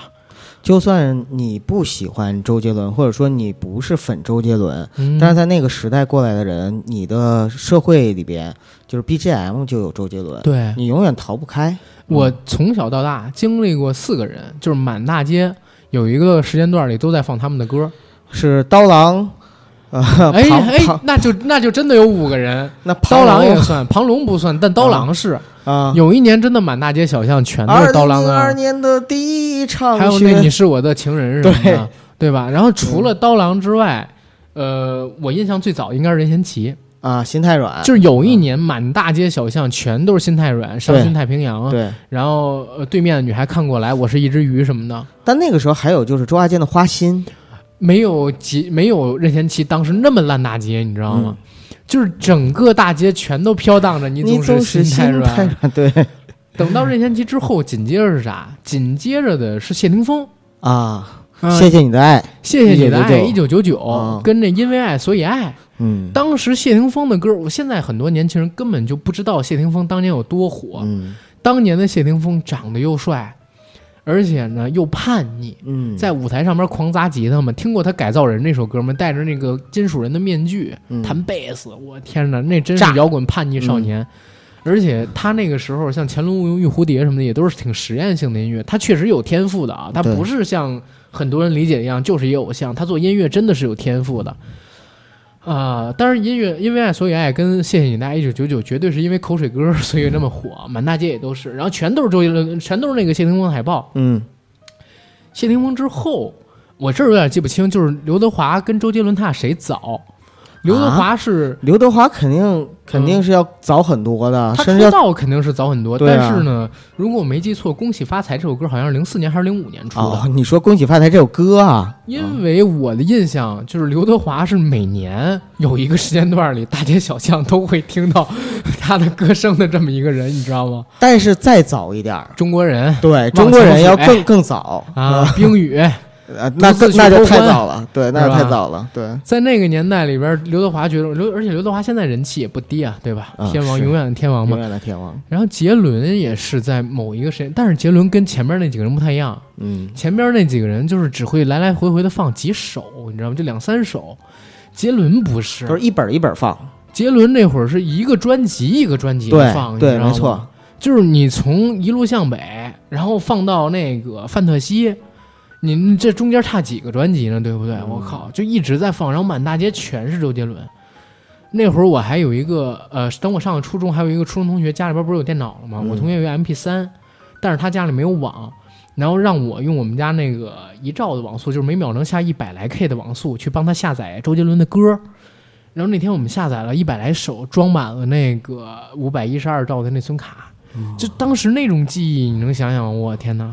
就算你不喜欢周杰伦，或者说你不是粉周杰伦、嗯、但是在那个时代过来的人，你的社会里边就是 B G M 就有周杰伦，对，你永远逃不开。我从小到大经历过四个人，就是满大街有一个时间段里都在放他们的歌，是刀郎、呃、哎哎，那就那就真的有五个人。那刀郎也算，庞龙不算，但刀郎是、嗯啊、有一年真的满大街小巷全都是刀郎的。二零零二年的第一场雪，还有那你是我的情人什么的， 对, 对吧？然后除了刀郎之外、嗯、呃，我印象最早应该是任贤齐啊，心太软，就是有一年满大街小巷全都是心太软，伤心太平洋，对，然后、呃、对面的女孩看过来，我是一只鱼什么的。但那个时候还有就是周华健的花心，没有没有任贤齐当时那么烂大街，你知道吗、嗯，就是整个大街全都飘荡着你总是心太软，太软，对。等到任贤齐之后紧接着是啥？紧接着的是谢霆锋啊、嗯、谢谢你的爱，谢谢你的爱，一九九九、嗯、跟着因为爱所以爱。嗯，当时谢霆锋的歌，我现在很多年轻人根本就不知道谢霆锋当年有多火、嗯、当年的谢霆锋长得又帅，而且呢又叛逆，嗯，在舞台上面狂砸吉他嘛。听过他改造人那首歌吗？戴着那个金属人的面具、嗯、弹贝斯，我天哪，那真是摇滚叛逆少年、嗯、而且他那个时候像乾隆无影玉蝴蝶什么的也都是挺实验性的音乐，他确实有天赋的啊，他不是像很多人理解一样就是一个偶像，他做音乐真的是有天赋的啊、呃，当然音乐因为爱所以爱跟谢谢你的爱一九九九绝对是因为口水歌所以那么火，满大街也都是，然后全都是周杰伦，全都是那个谢霆锋的海报。嗯，谢霆锋之后我这儿有点记不清，就是刘德华跟周杰伦他谁早？刘德华是、啊、刘德华肯定肯定是要早很多的，他出道肯定是早很多、啊、但是呢如果我没记错，恭喜发财这首歌好像是零四年还是零五年出的、哦、你说恭喜发财这首歌啊，因为我的印象就是刘德华是每年有一个时间段里大街小巷都会听到他的歌声的这么一个人，你知道吗？但是再早一点中国人，对，中国人要更更早啊、呃、冰雨呃，那那就太早了，对，那就太早了，对。在那个年代里边，刘德华觉得刘，而且刘德华现在人气也不低啊，对吧？嗯、天王永远的天王嘛，永远的天王。然后杰伦也是在某一个时间，但是杰伦跟前边那几个人不太一样，嗯，前边那几个人就是只会来来回回的放几首，你知道吗？就两三首。杰伦不是，就是一本一本放。杰伦那会儿是一个专辑一个专辑放，对，对，没错。就是你从一路向北，然后放到那个范特西，你这中间差几个专辑呢，对不对？我靠，就一直在放，然后满大街全是周杰伦。那会儿我还有一个呃，等我上了初中，还有一个初中同学家里边不是有电脑了吗？我同学有 M P 三，但是他家里没有网，然后让我用我们家那个一兆的网速，就是每秒能下一百来 K 的网速，去帮他下载周杰伦的歌。然后那天我们下载了一百来首，装满了那个五百一十二兆的内存卡。就当时那种记忆，你能想想，我天哪！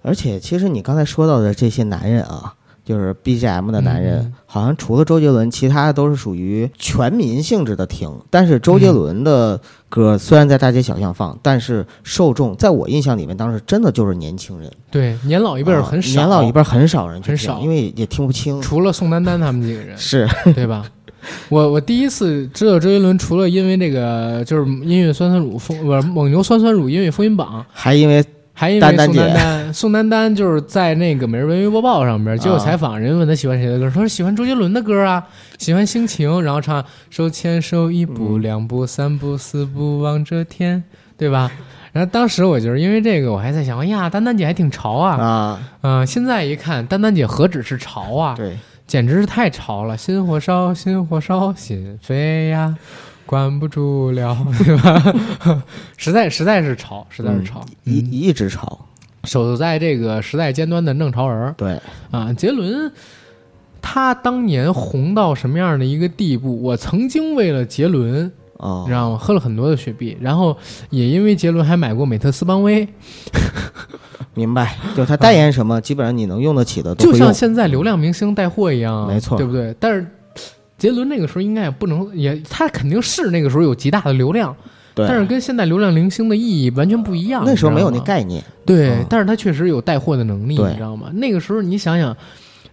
而且，其实你刚才说到的这些男人啊，就是 B G M 的男人，嗯、好像除了周杰伦，其他都是属于全民性质的听。但是周杰伦的歌虽然在大街小巷放，嗯、但是受众在我印象里面，当时真的就是年轻人。对，年老一辈很少，啊、年老一辈很少人去听，很少，因为也听不清。除了宋丹丹他们几个人，是，对吧？我我第一次知道周杰伦，除了因为这个就是音乐酸酸乳风，不是蒙牛酸酸乳音乐风云榜，还因为。还因为宋丹丹，丹丹宋丹丹就是在那个每日文娱播报上面接受采访，人问他喜欢谁的歌，他说喜欢周杰伦的歌啊，喜欢心情，然后唱手牵手一步、嗯、两步三步四步望着天，对吧？然后当时我就是因为这个，我还在想，哎呀，丹丹姐还挺潮啊啊、呃！现在一看，丹丹姐何止是潮啊，对，简直是太潮了，心火烧，心火烧，心飞呀。管不住了，对吧？实在实在是潮，实在是潮，一、嗯、一直潮，守在这个时代尖端的弄潮儿。对啊，杰伦他当年红到什么样的一个地步？我曾经为了杰伦啊，然后喝了很多的雪碧，然后也因为杰伦还买过美特斯邦威。明白，就他代言什么，啊、基本上你能用得起的都会用，就像现在流量明星带货一样，没错，对不对？但是。杰伦那个时候应该也不能，也他肯定是那个时候有极大的流量，但是跟现在流量明星的意义完全不一样。那时候没有那概念，对、嗯，但是他确实有带货的能力，你知道吗？那个时候你想想，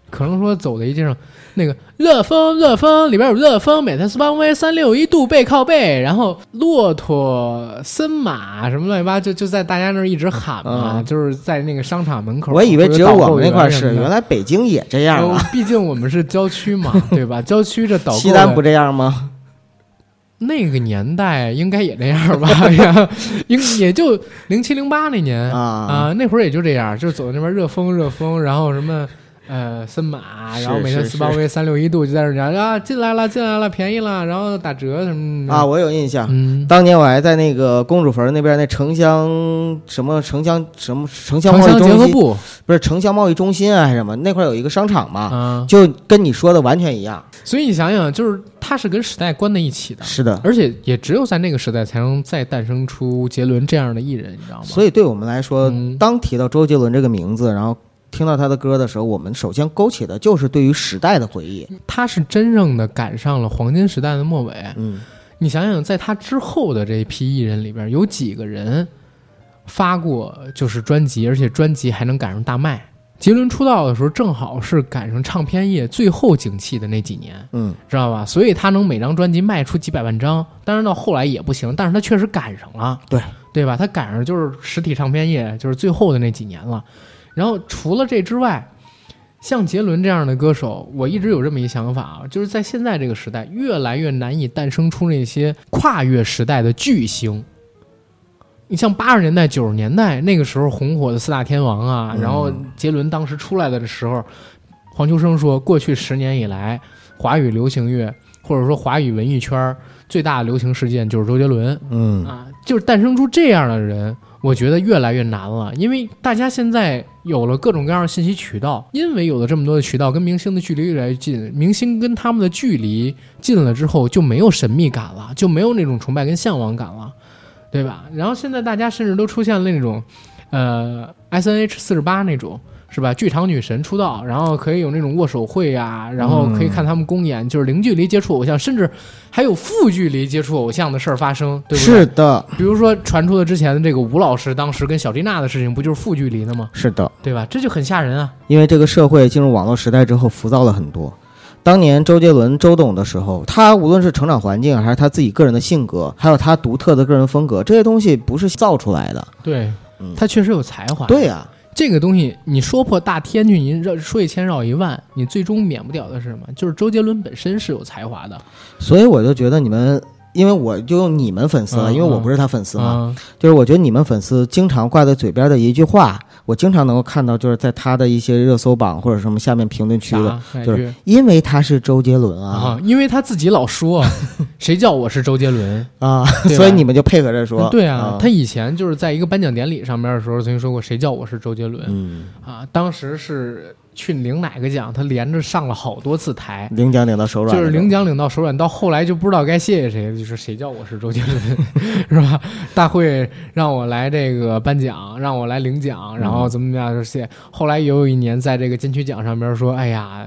可能说走在一街上，那个乐风乐风里边有乐风、美特斯邦威、三六一度背靠背，然后骆驼、森马什么乱七八，就就在大家那儿一直喊嘛、嗯，就是在那个商场门口。我以为只有我们那块是，原来北京也这样了。毕竟我们是郊区嘛，对吧？郊区这导购。西单不这样吗？那个年代应该也这样吧，应也就零七零八那年啊、呃，那会儿也就这样，就是走到那边热风热风，然后什么。呃，森马，然后每天四八威三六一度就在这讲啊，进来了，进来了，便宜了，然后打折什么啊，我有印象、嗯，当年我还在那个公主坟那边那城乡什么城乡什么城乡贸易中心，不是城乡贸易中心啊还是什么，那块有一个商场嘛、啊，就跟你说的完全一样。所以你想想，就是它是跟时代关在一起的，是的，而且也只有在那个时代才能再诞生出杰伦这样的艺人，你知道吗？所以对我们来说，嗯、当提到周杰伦这个名字，然后。听到他的歌的时候，我们首先勾起的就是对于时代的回忆。他是真正的赶上了黄金时代的末尾。嗯，你想想，在他之后的这一批艺人里边，有几个人发过就是专辑，而且专辑还能赶上大卖。杰伦出道的时候，正好是赶上唱片业最后景气的那几年，嗯，知道吧？所以他能每张专辑卖出几百万张，当然到后来也不行，但是他确实赶上了，对对吧？他赶上就是实体唱片业就是最后的那几年了。然后除了这之外，像杰伦这样的歌手，我一直有这么一想法啊，就是在现在这个时代，越来越难以诞生出那些跨越时代的巨星。你像八十年代、九十年代那个时候红火的四大天王啊，然后杰伦当时出来的时候，黄秋生说，过去十年以来，华语流行乐或者说华语文艺圈最大的流行事件就是周杰伦，嗯啊，就是诞生出这样的人。我觉得越来越难了，因为大家现在有了各种各样的信息渠道，因为有了这么多的渠道，跟明星的距离越来越近，明星跟他们的距离近了之后，就没有神秘感了，就没有那种崇拜跟向往感了，对吧？然后现在大家甚至都出现了那种呃 S N H 四十八那种是吧？剧场女神出道，然后可以有那种握手会啊，然后可以看他们公演，嗯、就是零距离接触偶像，甚至还有负距离接触偶像的事儿发生，对不对？是的，比如说传出的之前的这个吴老师当时跟小丽娜的事情，不就是负距离的吗？是的，对吧？这就很吓人啊！因为这个社会进入网络时代之后，浮躁了很多。当年周杰伦周董的时候，他无论是成长环境，还是他自己个人的性格，还有他独特的个人风格，这些东西不是造出来的。对，嗯、他确实有才华。对啊。这个东西你说破大天去，你说一千绕一万，你最终免不掉的是什么？就是周杰伦本身是有才华的。所以我就觉得你们，因为我就用你们粉丝了，因为我不是他粉丝嘛，嗯嗯、就是我觉得你们粉丝经常挂在嘴边的一句话，我经常能够看到，就是在他的一些热搜榜或者什么下面评论区的，就是因为他是周杰伦啊，啊因为他自己老说，谁叫我是周杰伦啊，所以你们就配合着说。嗯、对啊、嗯，他以前就是在一个颁奖典礼上面的时候曾经说过，谁叫我是周杰伦？嗯啊，当时是。去领哪个奖，他连着上了好多次台，领奖领到手软，就是领奖领到手软，到后来就不知道该谢谢谁，就是谁叫我是周杰伦，是吧？大会让我来这个颁奖，让我来领奖，然后怎么怎么样就谢。后来也有一年在这个金曲奖上边说，哎呀，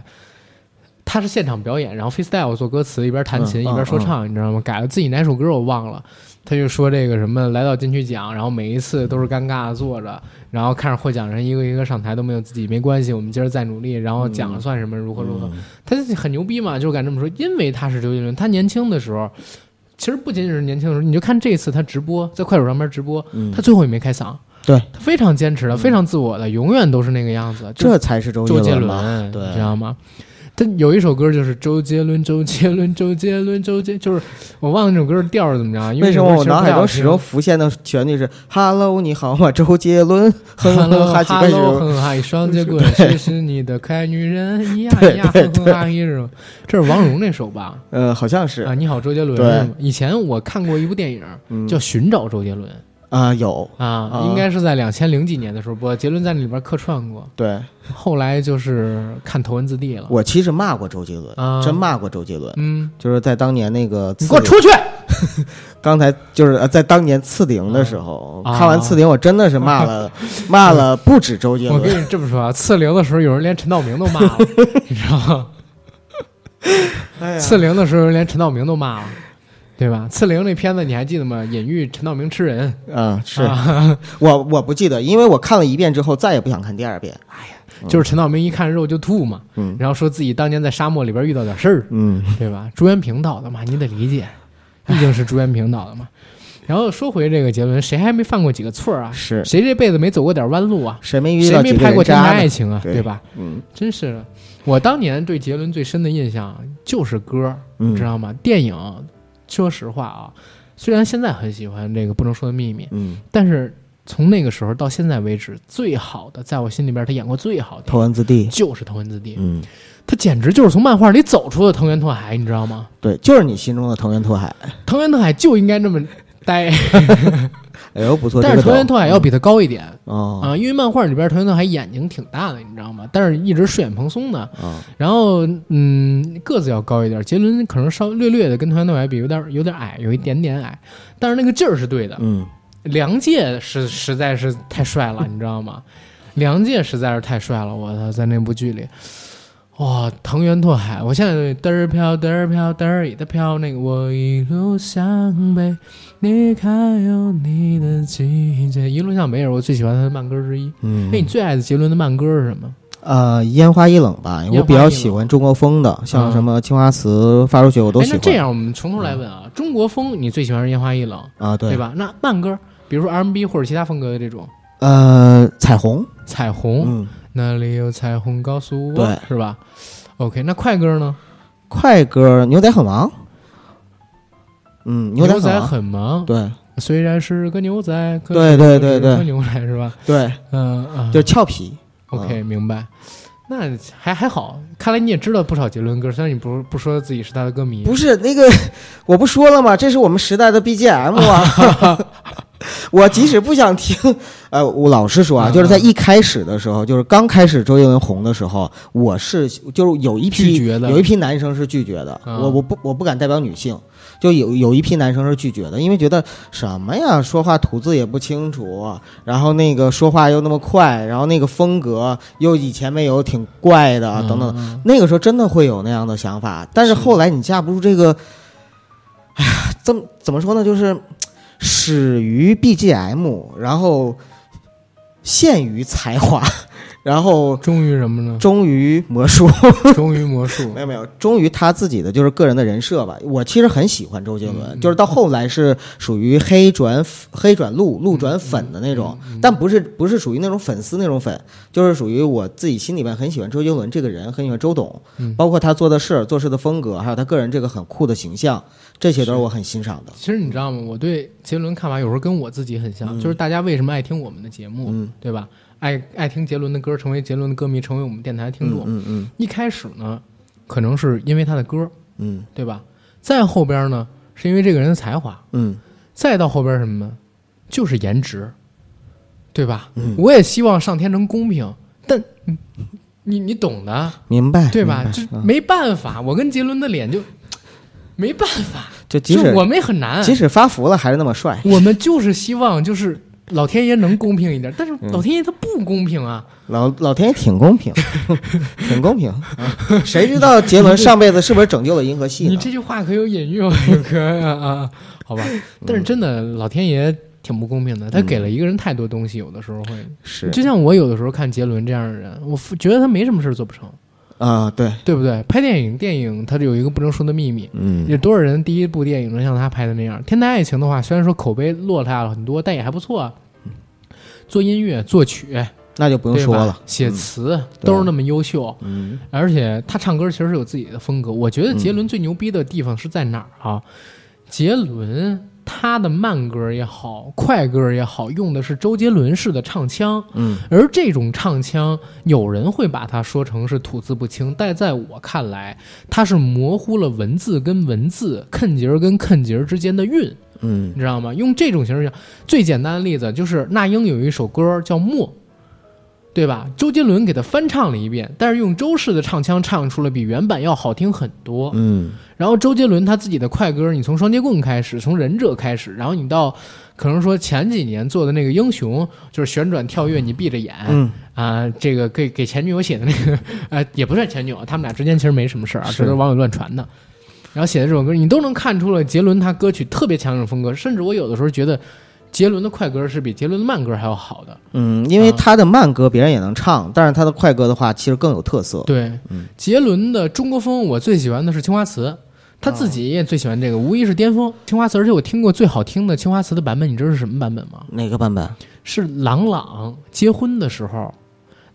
他是现场表演，然后 freestyle 做歌词，一边弹琴、嗯、一边说唱、嗯，你知道吗？改了自己哪首歌我忘了。他就说这个什么来到金曲奖，然后每一次都是尴尬的坐着，然后看着获奖人一个一个上台，都没有自己没关系，我们今儿再努力，然后奖算什么如何如何、嗯、他很牛逼嘛，就敢这么说，因为他是周杰伦。他年轻的时候其实不仅仅是年轻的时候，你就看这次他直播在快手上面直播、嗯、他最后也没开嗓，对，他非常坚持的、嗯、非常自我的，永远都是那个样子，这才是周杰伦，对，你知道吗？他有一首歌就是周杰伦，周杰伦，周杰伦，周杰，就是我忘了那首歌调是怎么着。因为, 为什么我脑海中始终浮现的旋律是 "Hello， 你好吗，周杰伦"？哼哼哈几个手，哼哈一双节棍，谁是你的可爱女人？呀呀，哼哼哈一首，这是王蓉那首吧？呃，好像是啊。你好，周杰伦。对，以前我看过一部电影、嗯、叫《寻找周杰伦》。啊、呃，有啊、呃，应该是在两千零几年的时候播，杰伦在里边客串过。对，后来就是看《头文字 D》了。我其实骂过周杰伦、呃，真骂过周杰伦。嗯，就是在当年那个你给我出去。刚才就是在当年刺陵的时候，嗯、看完刺陵，我真的是骂了、啊，骂了不止周杰伦。我跟你这么说啊，刺陵的时候有人连陈道明都骂了，你知道吗？哎、刺陵的时候连陈道明都骂了。对吧？刺陵那片子你还记得吗？隐喻陈道明吃人啊、嗯，是啊我我不记得，因为我看了一遍之后再也不想看第二遍。哎呀，嗯、就是陈道明一看肉就吐嘛，嗯，然后说自己当年在沙漠里边遇到点事儿，嗯，对吧？朱元平导的嘛，你得理解，毕竟是朱元平导的嘛。然后说回这个杰伦，谁还没犯过几个错啊？是谁这辈子没走过点弯路啊？谁没遇到谁没拍过真爱情啊？对吧？嗯，真是的。我当年对杰伦最深的印象就是歌，嗯、知道吗？电影。说实话啊，虽然现在很喜欢这个不能说的秘密，嗯，但是从那个时候到现在为止，最好的在我心里边，他演过最好的《头文字 D》就是《头文字 D》，嗯，他简直就是从漫画里走出的藤原拓海，你知道吗？对，就是你心中的藤原拓海，藤原拓海就应该这么呆。哎呦，不错，但是藤原拓海要比他高一点、嗯哦、啊，因为漫画里边藤原拓海眼睛挺大的，你知道吗？但是一直睡眼蓬松的、哦、然后嗯，个子要高一点。杰伦可能稍略略的跟藤原拓海比有点有点矮，有一点点矮，但是那个劲儿是对的。嗯，梁介是实在是太帅了，你知道吗？梁介实在是太帅了，我在那部剧里。哇、哦，藤原拓海，我现在嘚儿飘嘚儿飘嘚儿的飘，那个我一路向北，你看有你的季节，一路向北是我最喜欢他的慢歌之一。嗯，那你最爱的杰伦的慢歌是什么？呃，烟花易冷吧，我比较喜欢中国风的，像什么青花瓷、发如雪我都喜欢。哎，那这样我们从头来问啊，嗯、中国风你最喜欢是烟花易冷啊？对，对吧？那慢歌，比如说 R and B 或者其他风格的这种，呃，彩虹，彩虹。嗯，那里有彩虹告诉我，是吧 ？OK， 那快歌呢？快歌牛仔很忙，嗯，牛仔很 忙, 牛仔很忙，对，虽然是个牛仔，可对对对对，是牛仔是吧？对，嗯、呃，就是俏皮。OK，、嗯、明白。那还还好，看来你也知道不少杰伦歌，虽然你不不说自己是他的歌迷。不是那个，我不说了吗？这是我们时代的 B G M 啊。我即使不想听，呃，我老实说啊，就是在一开始的时候，就是刚开始周杰伦红的时候，我是就是有一批有一批男生是拒绝的，嗯、我我不我不敢代表女性，就有有一批男生是拒绝的，因为觉得什么呀，说话吐字也不清楚，然后那个说话又那么快，然后那个风格又以前没有，挺怪的、嗯、等等。那个时候真的会有那样的想法，但是后来你架不住这个。哎呀，这么怎么说呢？就是始于 B G M， 然后陷于才华，然后忠于什么呢？忠于魔术，忠于魔术。没有没有，忠于他自己的就是个人的人设吧。我其实很喜欢周杰伦，嗯、就是到后来是属于黑转黑转路，路转粉的那种，嗯嗯嗯、但不是不是属于那种粉丝那种粉，就是属于我自己心里面很喜欢周杰伦这个人，很喜欢周董，嗯、包括他做的事、做事的风格，还有他个人这个很酷的形象。这些都是我很欣赏的。其实你知道吗？我对杰伦看法有时候跟我自己很像，嗯、就是大家为什么爱听我们的节目，嗯、对吧？爱爱听杰伦的歌，成为杰伦的歌迷，成为我们电台听众。嗯嗯嗯、一开始呢，可能是因为他的歌，嗯，对吧？再后边呢，是因为这个人的才华，嗯。再到后边什么呢？就是颜值，对吧？嗯、我也希望上天能公平，但。嗯你你懂的，明白对吧？这没办法，我跟杰伦的脸就没办法，就即使就我们也很难，即使发福了还是那么帅。我们就是希望就是老天爷能公平一点，但是老天爷他不公平啊。嗯、老老天爷挺公平，挺公平、啊。谁知道杰伦上辈子是不是拯救了银河系呢？你这句话可有隐喻哦，可啊，好吧。但是真的，老天爷。挺不公平的，他给了一个人太多东西，有的时候会是，就像我有的时候看杰伦这样的人，我觉得他没什么事做不成啊、呃，对对不对？拍电影，电影它有一个不能说的秘密，嗯，有多少人第一部电影能像他拍的那样？《天台爱情》的话，虽然说口碑落下了很多，但也还不错。做音乐、作曲，那就不用说了，写词、嗯、都是那么优秀，嗯，而且他唱歌其实是有自己的风格。我觉得杰伦最牛逼的地方是在哪儿啊？嗯、杰伦。他的慢歌也好，快歌也好，用的是周杰伦式的唱腔，嗯，而这种唱腔，有人会把它说成是吐字不清，但在我看来，它是模糊了文字跟文字、肯节跟肯节之间的韵，嗯，你知道吗？用这种形式讲，最简单的例子就是那英有一首歌叫《默》，对吧？周杰伦给他翻唱了一遍，但是用周氏的唱腔唱出了比原版要好听很多。嗯，然后周杰伦他自己的快歌，你从双截棍开始，从忍者开始，然后你到可能说前几年做的那个英雄，就是旋转跳跃，你闭着眼，嗯啊、呃，这个给给前女友写的那个，呃，也不算前女友，他们俩之间其实没什么事啊，只是网友乱传的。然后写的这首歌，你都能看出了杰伦他歌曲特别强这种风格，甚至我有的时候觉得。杰伦的快歌是比杰伦的慢歌还要好的，嗯，因为他的慢歌别人也能唱，但是他的快歌的话其实更有特色。对，嗯、杰伦的中国风我最喜欢的是青花瓷，他自己也最喜欢这个，无疑是巅峰青花瓷。而且我听过最好听的青花瓷的版本，你知道是什么版本吗？哪个版本？是郎朗结婚的时候，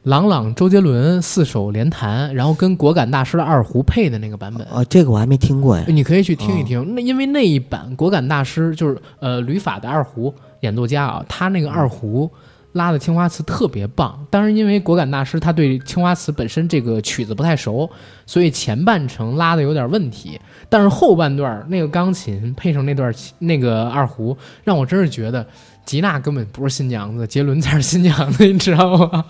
郎朗周杰伦四手联弹，然后跟果敢大师的二胡配的那个版本。哦，这个我还没听过呀。你可以去听一听，哦、那因为那一版果敢大师就是呃吕法的二胡。演奏家啊，他那个二胡拉的青花瓷特别棒，但是因为果敢大师他对青花瓷本身这个曲子不太熟，所以前半程拉的有点问题，但是后半段那个钢琴配上那段那个二胡，让我真是觉得吉娜根本不是新娘子，杰伦才是新娘子，你知道吗？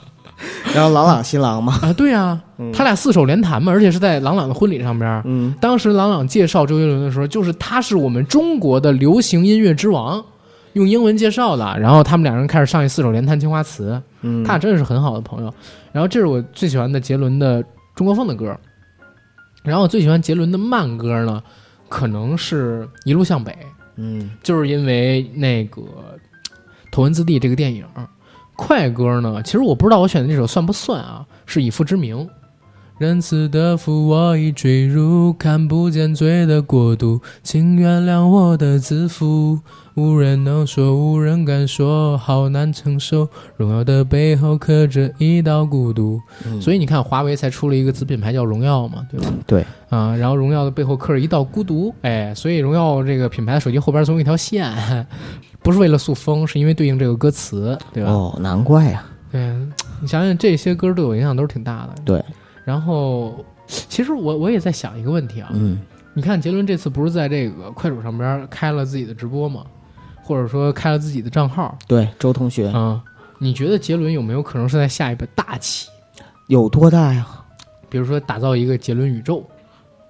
然后郎朗新郎嘛，啊，对啊，嗯、他俩四手联弹嘛，而且是在郎朗的婚礼上边。嗯，当时郎朗介绍周杰伦的时候，就是他是我们中国的流行音乐之王。用英文介绍了，然后他们两人开始上一四手联弹青花瓷，嗯，他俩真的是很好的朋友。然后这是我最喜欢的杰伦的中国风的歌，然后我最喜欢杰伦的慢歌呢，可能是一路向北，嗯，就是因为那个《头文字 D》这个电影。快歌呢，其实我不知道我选的这首算不算啊，是以父之名。仁慈的父，我已坠入看不见罪的国度，请原谅我的自负，无人能说，无人敢说，好难承受，荣耀的背后刻着一道孤独。嗯、所以你看，华为才出了一个子品牌叫荣耀嘛，对吧？对啊，然后荣耀的背后刻着一道孤独，哎，所以荣耀这个品牌的手机后边总有一条线，不是为了塑封，是因为对应这个歌词，对吧？哦，难怪呀、啊。对，你想想这些歌对我影响都是挺大的。对。然后其实我我也在想一个问题啊，嗯，你看杰伦这次不是在这个快手上边开了自己的直播吗？或者说开了自己的账号。对，周同学啊、嗯，你觉得杰伦有没有可能是在下一步大起？有多大呀？比如说打造一个杰伦宇宙。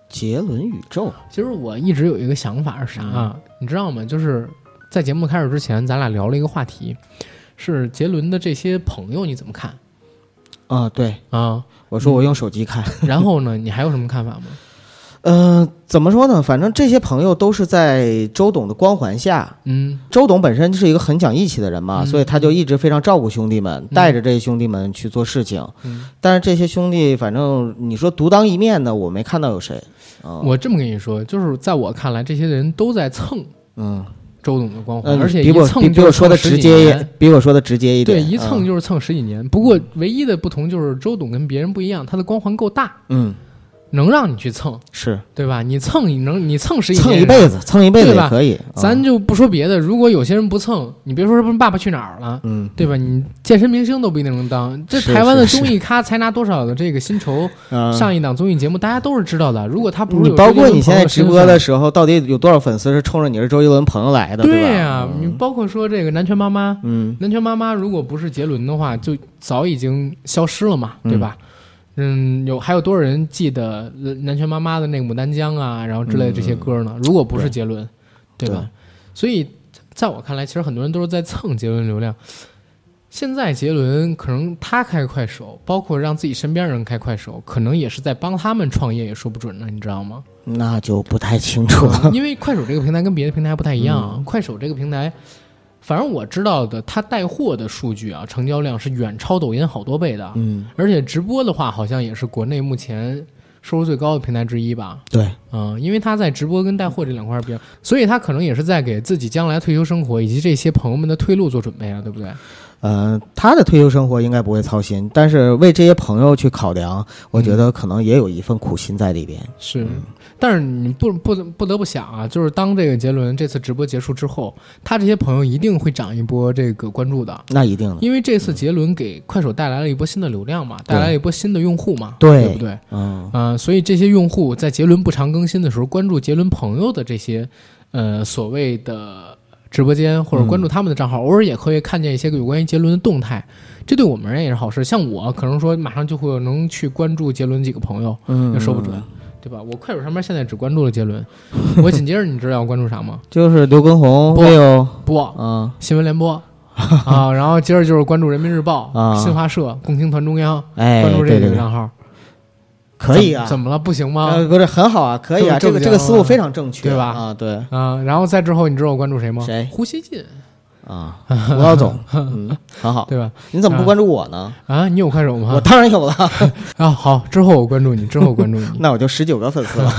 杰伦宇宙，其实我一直有一个想法是啥、啊嗯？你知道吗？就是在节目开始之前，咱俩聊了一个话题，是杰伦的这些朋友你怎么看？啊、呃，对啊，我说我用手机看。嗯、然后呢，你还有什么看法吗？呃，怎么说呢？反正这些朋友都是在周董的光环下，嗯，周董本身是一个很讲义气的人嘛，嗯、所以他就一直非常照顾兄弟们、嗯，带着这些兄弟们去做事情。嗯，但是这些兄弟，反正你说独当一面的，我没看到有谁。嗯、我这么跟你说，就是在我看来，这些人都在蹭，嗯，周董的光环，嗯、而且一蹭比 我, 比我说的直接，比我说的直接一点，对，一蹭就是蹭十几年。嗯、不过唯一的不同就是周董跟别人不一样，他的光环够大，嗯。能让你去蹭，是对吧？你蹭，你能你蹭十一年，蹭一辈子，蹭一辈子也可以、嗯。咱就不说别的，如果有些人不蹭，你别说是爸爸去哪儿了，嗯，对吧？你健身明星都不一定能当。这台湾的综艺咖才拿多少的这个薪酬？嗯、上一档综艺节目大家都是知道的。如果他不是有，你包括你现在直播的时候，到底有多少粉丝是冲着你是周杰伦朋友来的？对呀、啊嗯，你包括说这个南拳妈妈，嗯，南拳妈妈如果不是杰伦的话，就早已经消失了嘛，嗯、对吧？嗯，有还有多少人记得南拳妈妈的那个牡丹江啊，然后之类的这些歌呢？嗯、如果不是杰伦， 对, 对吧对？所以在我看来，其实很多人都是在蹭杰伦流量。现在杰伦可能他开快手，包括让自己身边人开快手，可能也是在帮他们创业，也说不准呢，你知道吗？那就不太清楚了、嗯，因为快手这个平台跟别的平台不太一样、啊嗯，快手这个平台。反正我知道的，他带货的数据啊，成交量是远超抖音好多倍的。嗯，而且直播的话，好像也是国内目前收入最高的平台之一吧？对，嗯，因为他在直播跟带货这两块比较，所以他可能也是在给自己将来退休生活以及这些朋友们的退路做准备啊，对不对？呃，他的退休生活应该不会操心，但是为这些朋友去考量，我觉得可能也有一份苦心在里边。嗯、是，但是你不不不得不想啊，就是当这个杰伦这次直播结束之后，他这些朋友一定会涨一波这个关注的。那一定的，因为这次杰伦给快手带来了一波新的流量嘛，嗯、带来了一波新的用户嘛， 对, 对不对？嗯、呃，所以这些用户在杰伦不常更新的时候，关注杰伦朋友的这些，呃，所谓的。直播间或者关注他们的账号、嗯、偶尔也可以看见一些有关于杰伦的动态，这对我们人也是好事。像我可能说马上就会能去关注杰伦几个朋友，嗯，也说不准，对吧？我快手上面现在只关注了杰伦，我紧接着你知道我关注啥吗？就是刘畊宏播播啊，新闻联播啊，然后接着就是关注人民日报、啊、新华社、共青团中央，哎，关注这几个账号。对对对，可以啊，怎么了？不行吗？呃、不是很好啊，可以啊，这个这个思路非常正确，对吧？啊，对啊、呃，然后再之后，你知道我关注谁吗？谁？胡锡进啊，吴老总，嗯，很好，对吧？你怎么不关注我呢？啊，你有快手吗？我当然有了啊。好，之后我关注你，之后我关注你，那我就十九个粉丝了。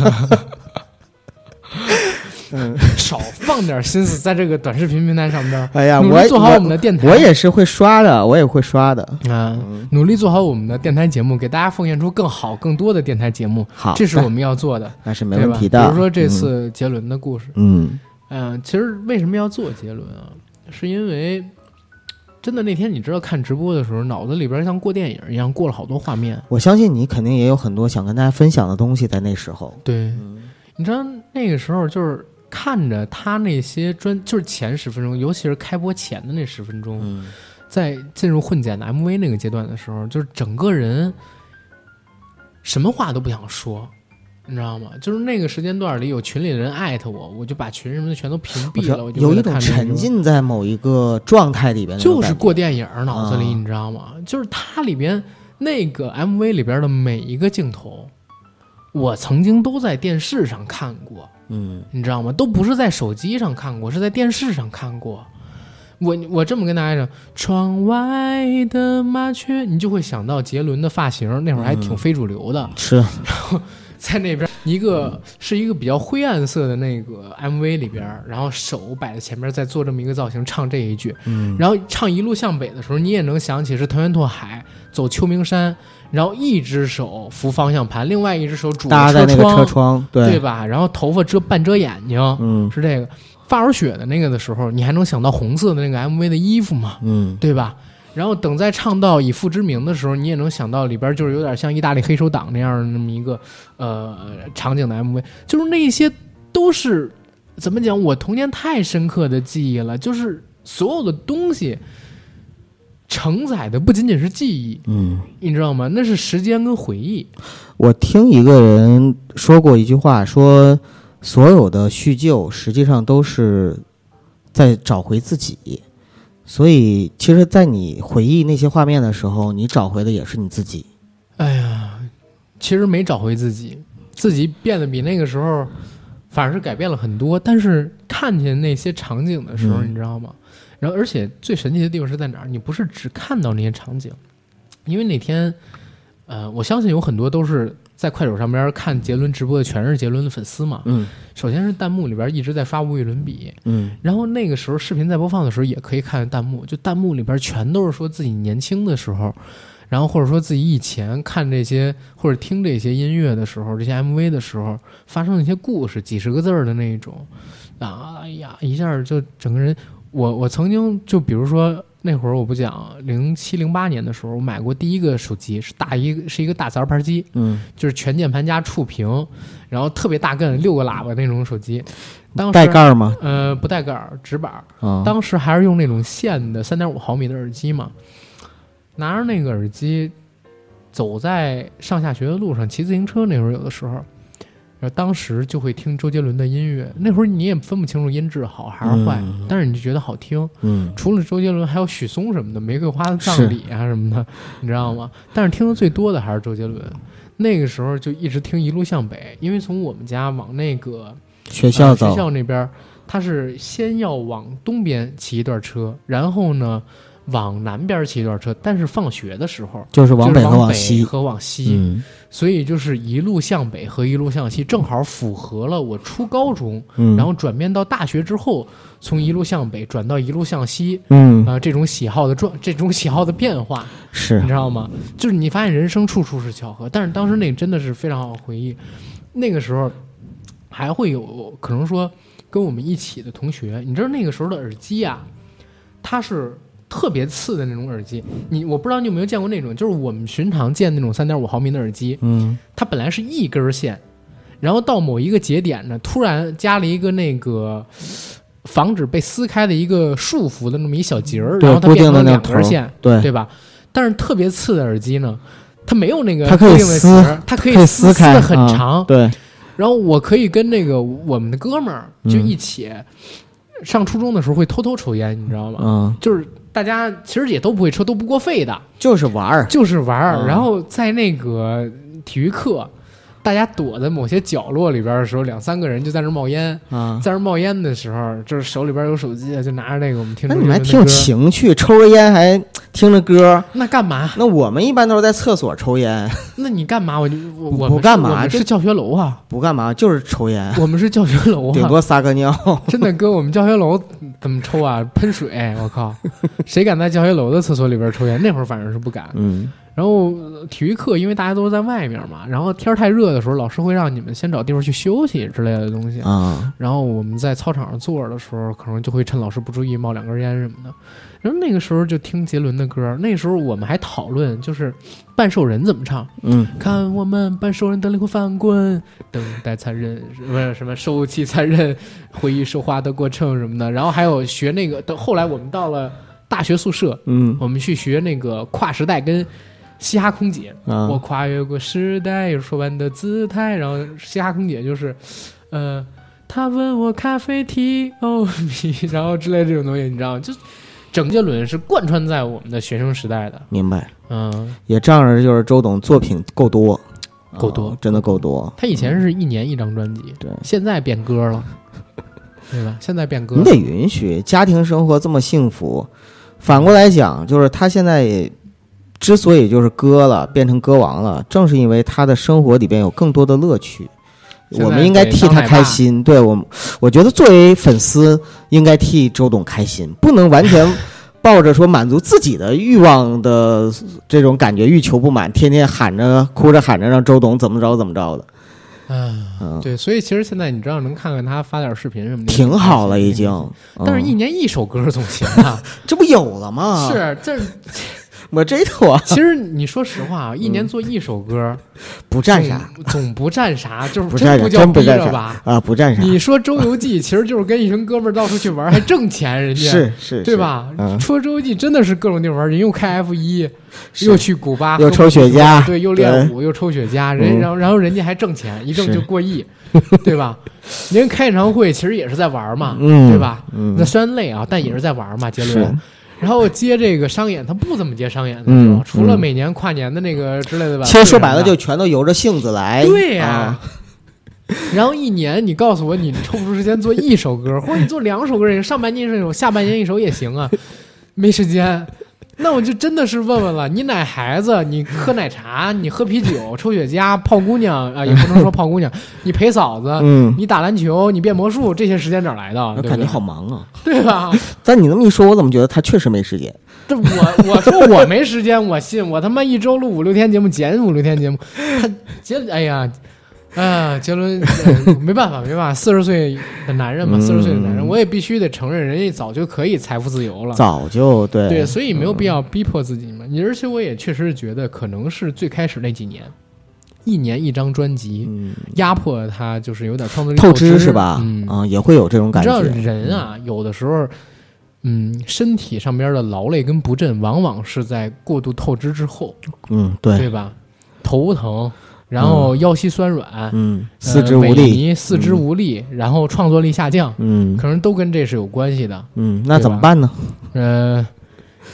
嗯，少放点心思在这个短视频平台上边。哎呀，我做好我们的电台，我也是会刷的，我也会刷的啊、嗯！努力做好我们的电台节目，给大家奉献出更好、更多的电台节目。好，这是我们要做的，那是没问题的。比如说这次杰伦的故事，嗯嗯、呃，其实为什么要做杰伦啊？是因为真的那天你知道看直播的时候，脑子里边像过电影一样过了好多画面。我相信你肯定也有很多想跟大家分享的东西在那时候。对，嗯、你知道那个时候就是。看着他那些专就是前十分钟，尤其是开播前的那十分钟、嗯、在进入混剪的 M V 那个阶段的时候，就是整个人什么话都不想说，你知道吗？就是那个时间段里有群里的人艾特我，我就把群什么的全都屏蔽了，我就有一种沉浸在某一个状态里边，就是过电影脑子里、嗯、你知道吗？就是他里边那个 M V 里边的每一个镜头我曾经都在电视上看过，嗯，你知道吗？都不是在手机上看过，是在电视上看过。我我这么跟大家讲，窗外的麻雀，你就会想到杰伦的发型，那会儿还挺非主流的。嗯、是，然后在那边一个、嗯、是一个比较灰暗色的那个 M V 里边，然后手摆在前边，在做这么一个造型，唱这一句，嗯，然后唱一路向北的时候，你也能想起是藤原拓海走秋名山。然后一只手扶方向盘，另外一只手拄着车窗，车窗 对, 对吧？然后头发遮半遮眼睛，嗯，是这个发如雪的那个的时候，你还能想到红色的那个 M V 的衣服吗？嗯，对吧？然后等再唱到以父之名的时候，你也能想到里边就是有点像意大利黑手党那样的那么一个呃场景的 M V， 就是那些都是怎么讲，我童年太深刻的记忆了，就是所有的东西承载的不仅仅是记忆，嗯，你知道吗？那是时间跟回忆。我听一个人说过一句话，说所有的叙旧实际上都是在找回自己，所以其实在你回忆那些画面的时候，你找回的也是你自己。哎呀，其实没找回自己，自己变得比那个时候反而是改变了很多，但是看见那些场景的时候、嗯、你知道吗？然后而且最神奇的地方是在哪儿？你不是只看到那些场景，因为那天呃，我相信有很多都是在快手上边看杰伦直播的，全是杰伦的粉丝嘛。嗯。首先是弹幕里边一直在刷无与伦比。嗯。然后那个时候视频在播放的时候也可以看弹幕，就弹幕里边全都是说自己年轻的时候，然后或者说自己以前看这些或者听这些音乐的时候，这些 M V 的时候发生的一些故事，几十个字的那一种。啊，哎呀，一下就整个人，我我曾经就比如说。那会儿我不讲，零七零八年的时候，我买过第一个手机，是大一是一个大杂牌机，嗯，就是全键盘加触屏，然后特别大个六个喇叭那种手机。当时带盖吗？呃，不带盖，直板、哦。当时还是用那种线的三点五毫米的耳机嘛，拿着那个耳机走在上下学的路上，骑自行车那会儿有的时候，然后当时就会听周杰伦的音乐，那会儿你也分不清楚音质好还是坏、嗯、但是你就觉得好听。嗯，除了周杰伦还有许嵩什么的，玫瑰花的葬礼啊什么的，你知道吗？但是听的最多的还是周杰伦。那个时候就一直听一路向北，因为从我们家往那个学校走、呃、学校那边，他是先要往东边骑一段车，然后呢往南边骑一段车，但是放学的时候就是往北和往西和往西、嗯、所以就是一路向北和一路向西，正好符合了我初高中、嗯、然后转变到大学之后从一路向北转到一路向西，嗯啊、呃、这种喜好的状这种喜好的变化，是你知道吗？就是你发现人生处处是巧合，但是当时那真的是非常好的回忆。那个时候还会有可能说跟我们一起的同学，你知道那个时候的耳机啊，它是特别次的那种耳机，你我不知道你有没有见过那种，就是我们寻常见那种三点五毫米的耳机，嗯，它本来是一根线，然后到某一个节点呢，突然加了一个那个防止被撕开的一个束缚的那么一小节儿，然后它变成了两根线，对对吧？但是特别次的耳机呢，它没有那个固定的节，它可以撕开的很长、啊，对。然后我可以跟那个我们的哥们儿就一起、嗯、上初中的时候会偷偷抽烟，你知道吗？嗯，就是。大家其实也都不会抽，都不过肺的，就是玩就是玩、嗯、然后在那个体育课大家躲在某些角落里边的时候，两三个人就在那冒烟、嗯、在那冒烟的时候就是手里边有手机，就拿着那个我们听着。那你们还挺有情趣，抽着烟还听着歌，那干嘛？那我们一般都是在厕所抽烟。那你干嘛？我我我不干嘛，我们是教学楼啊，不干嘛就是抽烟。我们是教学楼啊，顶多撒个尿。真的哥，我们教学楼怎么抽啊？喷水！我靠，谁敢在教学楼的厕所里边抽烟？那会儿反正是不敢。嗯。然后体育课因为大家都是在外面嘛，然后天太热的时候，老师会让你们先找地方去休息之类的东西啊、嗯。然后我们在操场上坐着的时候，可能就会趁老师不注意冒两根烟什么的。然后那个时候就听杰伦的歌，那时候我们还讨论就是半兽人怎么唱。嗯，看我们半兽人的灵魂翻滚，等待残忍不是什么收起残忍，回忆说话的过程什么的。然后还有学那个，后来我们到了大学宿舍，嗯，我们去学那个跨时代跟。嘻哈空姐、嗯、我跨越过时代有说完的姿态，然后嘻哈空姐就是呃，他问我咖啡提欧米，然后之类这种东西，你知道就整杰伦是贯穿在我们的学生时代的。明白。嗯，也仗着就是周董作品够多够多、哦、真的够多。他以前是一年一张专辑、嗯、对，现在变歌了对吧？现在变歌了，你得允许。家庭生活这么幸福，反过来讲就是他现在也之所以就是歌了，变成歌王了，正是因为他的生活里边有更多的乐趣，我们应该替他开心。对，我我觉得作为粉丝应该替周董开心，不能完全抱着说满足自己的欲望的这种感觉，欲求不满，天天喊着哭着喊着让周董怎么着怎么着的。嗯，对，所以其实现在你知道能看看他发点视频什么的挺好了已经、嗯、但是一年一首歌总行啊这不有了吗？是这没这头啊。其实你说实话啊，一年做一首歌，嗯、不占啥，总不占啥，就是真不叫逼着吧？啊，不占啥。你说《周游记》其实就是跟一群哥们儿到处去玩，还挣钱，人家是是，对吧？嗯、说《周游记》真的是各种地方玩，人又开 F 一，又去古巴，又抽雪茄，对，又练舞，又抽雪茄，人然后、嗯、然后人家还挣钱，一挣就过亿，对吧？您开演唱会其实也是在玩嘛，嗯、对吧、嗯？那虽然累啊，但也是在玩嘛，杰伦。然后接这个商演，他不怎么接商演的，嗯、除了每年跨年的那个之类的吧。其实说白了，就全都由着性子来。对呀、啊啊。然后一年，你告诉我，你抽不出时间做一首歌，或者你做两首歌也行，上半年一首，下半年一首也行啊。没时间，那我就真的是问问了，你奶孩子，你喝奶茶，你喝啤酒，抽雪茄，泡姑娘啊、呃，也不能说泡姑娘，你陪嫂子，嗯，你打篮球，你变魔术，这些时间哪来的？我感觉好忙啊，对吧？但你那么一说，我怎么觉得他确实没时间？这我我说我没时间，我信我他妈一周录五六天节目，剪五六天节目，他杰哎呀，啊杰伦、呃、没办法没办法，四十岁的男人嘛，四十岁的男人，我也必须得承认，人家早就可以财富自由了，早就对对，所以没有必要逼迫自己嘛。而且我也确实觉得，可能是最开始那几年，一年一张专辑，压迫他就是有点创作力透支是吧？嗯啊，也会有这种感觉。你知道人啊，有的时候。嗯，身体上边的劳累跟不振，往往是在过度透支之后。嗯，对，对吧？头疼，然后腰膝酸软，嗯，呃、四肢无力，四肢无力、嗯，然后创作力下降，嗯，可能都跟这是有关系的。嗯，那怎么办呢？呃，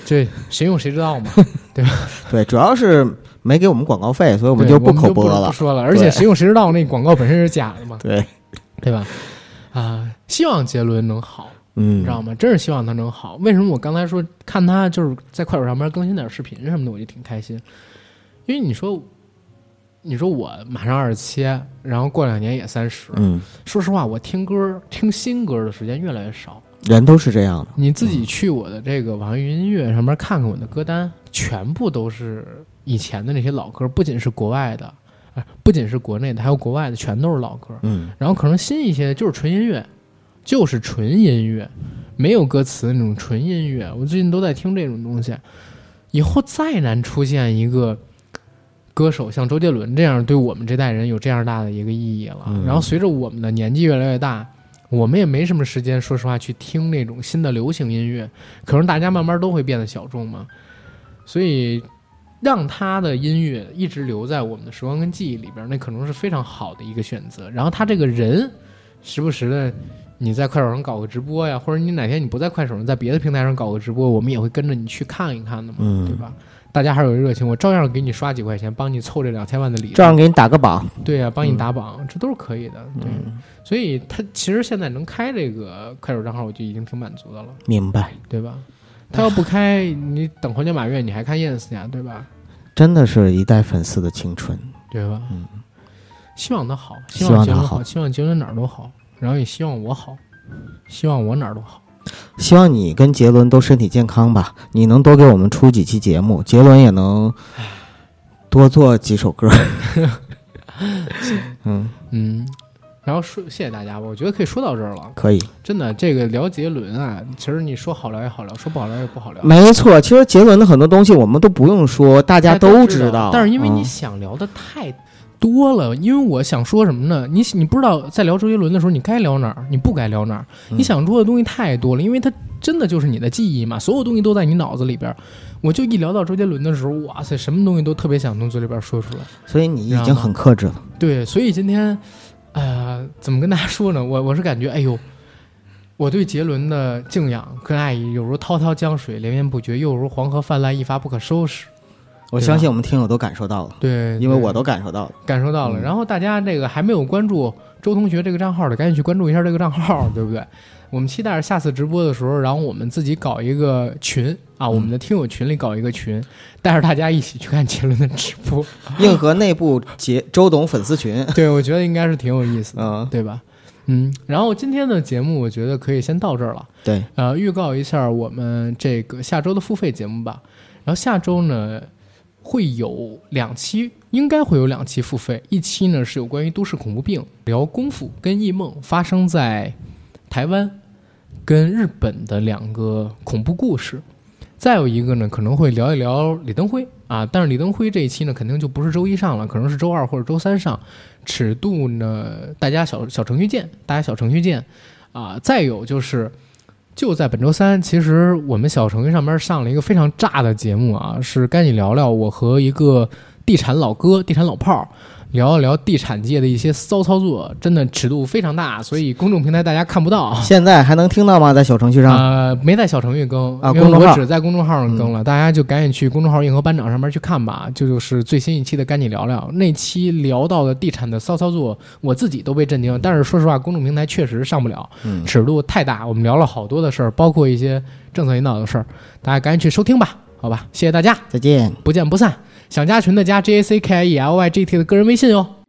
这谁用谁知道嘛，对吧？对，主要是。没给我们广告费，所以我们就不口播了。不说了，而且谁用谁知道那广告本身是假的嘛？对，对吧？啊、呃，希望杰伦能好。嗯，知道吗？真是希望他能好。为什么我刚才说看他就是在快手上面更新点视频什么的，我就挺开心。因为你说，你说我马上二十七，然后过两年也三十。嗯，说实话，我听歌听新歌的时间越来越少。人都是这样的。你自己去我的这个网易云音乐上面看看我的歌单，全部都是以前的那些老歌，不仅是国外的，不仅是国内的，还有国外的，全都是老歌。嗯，然后可能新一些的就是纯音乐。就是纯音乐，没有歌词那种纯音乐，我最近都在听这种东西。以后再难出现一个歌手像周杰伦这样对我们这代人有这样大的一个意义了、嗯、然后随着我们的年纪越来越大，我们也没什么时间说实话去听那种新的流行音乐，可能大家慢慢都会变得小众嘛。所以让他的音乐一直留在我们的时光跟记忆里边，那可能是非常好的一个选择。然后他这个人时不时的你在快手上搞个直播呀，或者你哪天你不在快手上，在别的平台上搞个直播，我们也会跟着你去看一看的嘛、嗯、对吧？大家还有热情，我照样给你刷几块钱，帮你凑这两千万的礼，照样给你打个榜，对啊，帮你打榜、嗯、这都是可以的，对、嗯、所以他其实现在能开这个快手账号，我就已经挺满足的了，明白，对吧？他要不开，你等黄金马月你还看 Yes 呀，对吧？真的是一代粉丝的青春，对吧？嗯，希望他好，希望杰伦好，希望杰伦哪儿都好，然后也希望我好，希望我哪儿都好，希望你跟杰伦都身体健康吧。你能多给我们出几期节目，杰伦也能多做几首歌。嗯嗯，然后说谢谢大家吧，我觉得可以说到这儿了。可以，真的，这个聊杰伦啊，其实你说好聊也好聊，说不好聊也不好聊。没错，其实杰伦的很多东西我们都不用说，大家都知道。知道，但是因为你想聊的太。嗯多了，因为我想说什么呢？你你不知道在聊周杰伦的时候，你该聊哪儿，你不该聊哪儿。你想说的东西太多了，因为它真的就是你的记忆嘛，所有东西都在你脑子里边。我就一聊到周杰伦的时候，哇塞，什么东西都特别想从嘴里边说出来。所以你已经很克制了。对，所以今天，呃，怎么跟大家说呢？我我是感觉，哎呦，我对杰伦的敬仰跟爱意，有如滔滔江水连绵不绝，又如黄河泛滥一发不可收拾。我相信我们听友都感受到了，对，因为我都感受到了，感受到了。然后大家这个还没有关注周同学这个账号的，赶紧去关注一下这个账号，对不对？我们期待着下次直播的时候，然后我们自己搞一个群啊，我们的听友群里搞一个群，带着大家一起去看杰伦的直播，硬核内部杰周董粉丝群。对，我觉得应该是挺有意思的，嗯、对吧？嗯，然后今天的节目我觉得可以先到这儿了。对，呃，预告一下我们这个下周的付费节目吧。然后下周呢？会有两期，应该会有两期付费。一期呢是有关于都市恐怖病，聊功夫跟异梦发生在台湾跟日本的两个恐怖故事。再有一个呢，可能会聊一聊李登辉啊，但是李登辉这一期呢，肯定就不是周一上了，可能是周二或者周三上。尺度呢，大家小小程序见，大家小程序见啊。再有就是，就在本周三，其实我们小程序上面上了一个非常炸的节目啊，是赶紧聊聊我和一个地产老哥、地产老炮聊一聊地产界的一些骚操作，真的尺度非常大，所以公众平台大家看不到。现在还能听到吗？在小程序上？呃，没在小程序更啊，公众号，我只在公众号上更了、嗯。大家就赶紧去公众号硬核班长上面去看吧。就就是最新一期的，赶紧聊聊。那期聊到的地产的骚操作，我自己都被震惊。但是说实话，公众平台确实上不了，嗯、尺度太大。我们聊了好多的事儿，包括一些政策引导的事儿。大家赶紧去收听吧，好吧？谢谢大家，再见，不见不散。想加群的加 J A C K I E L Y G T 的个人微信哦。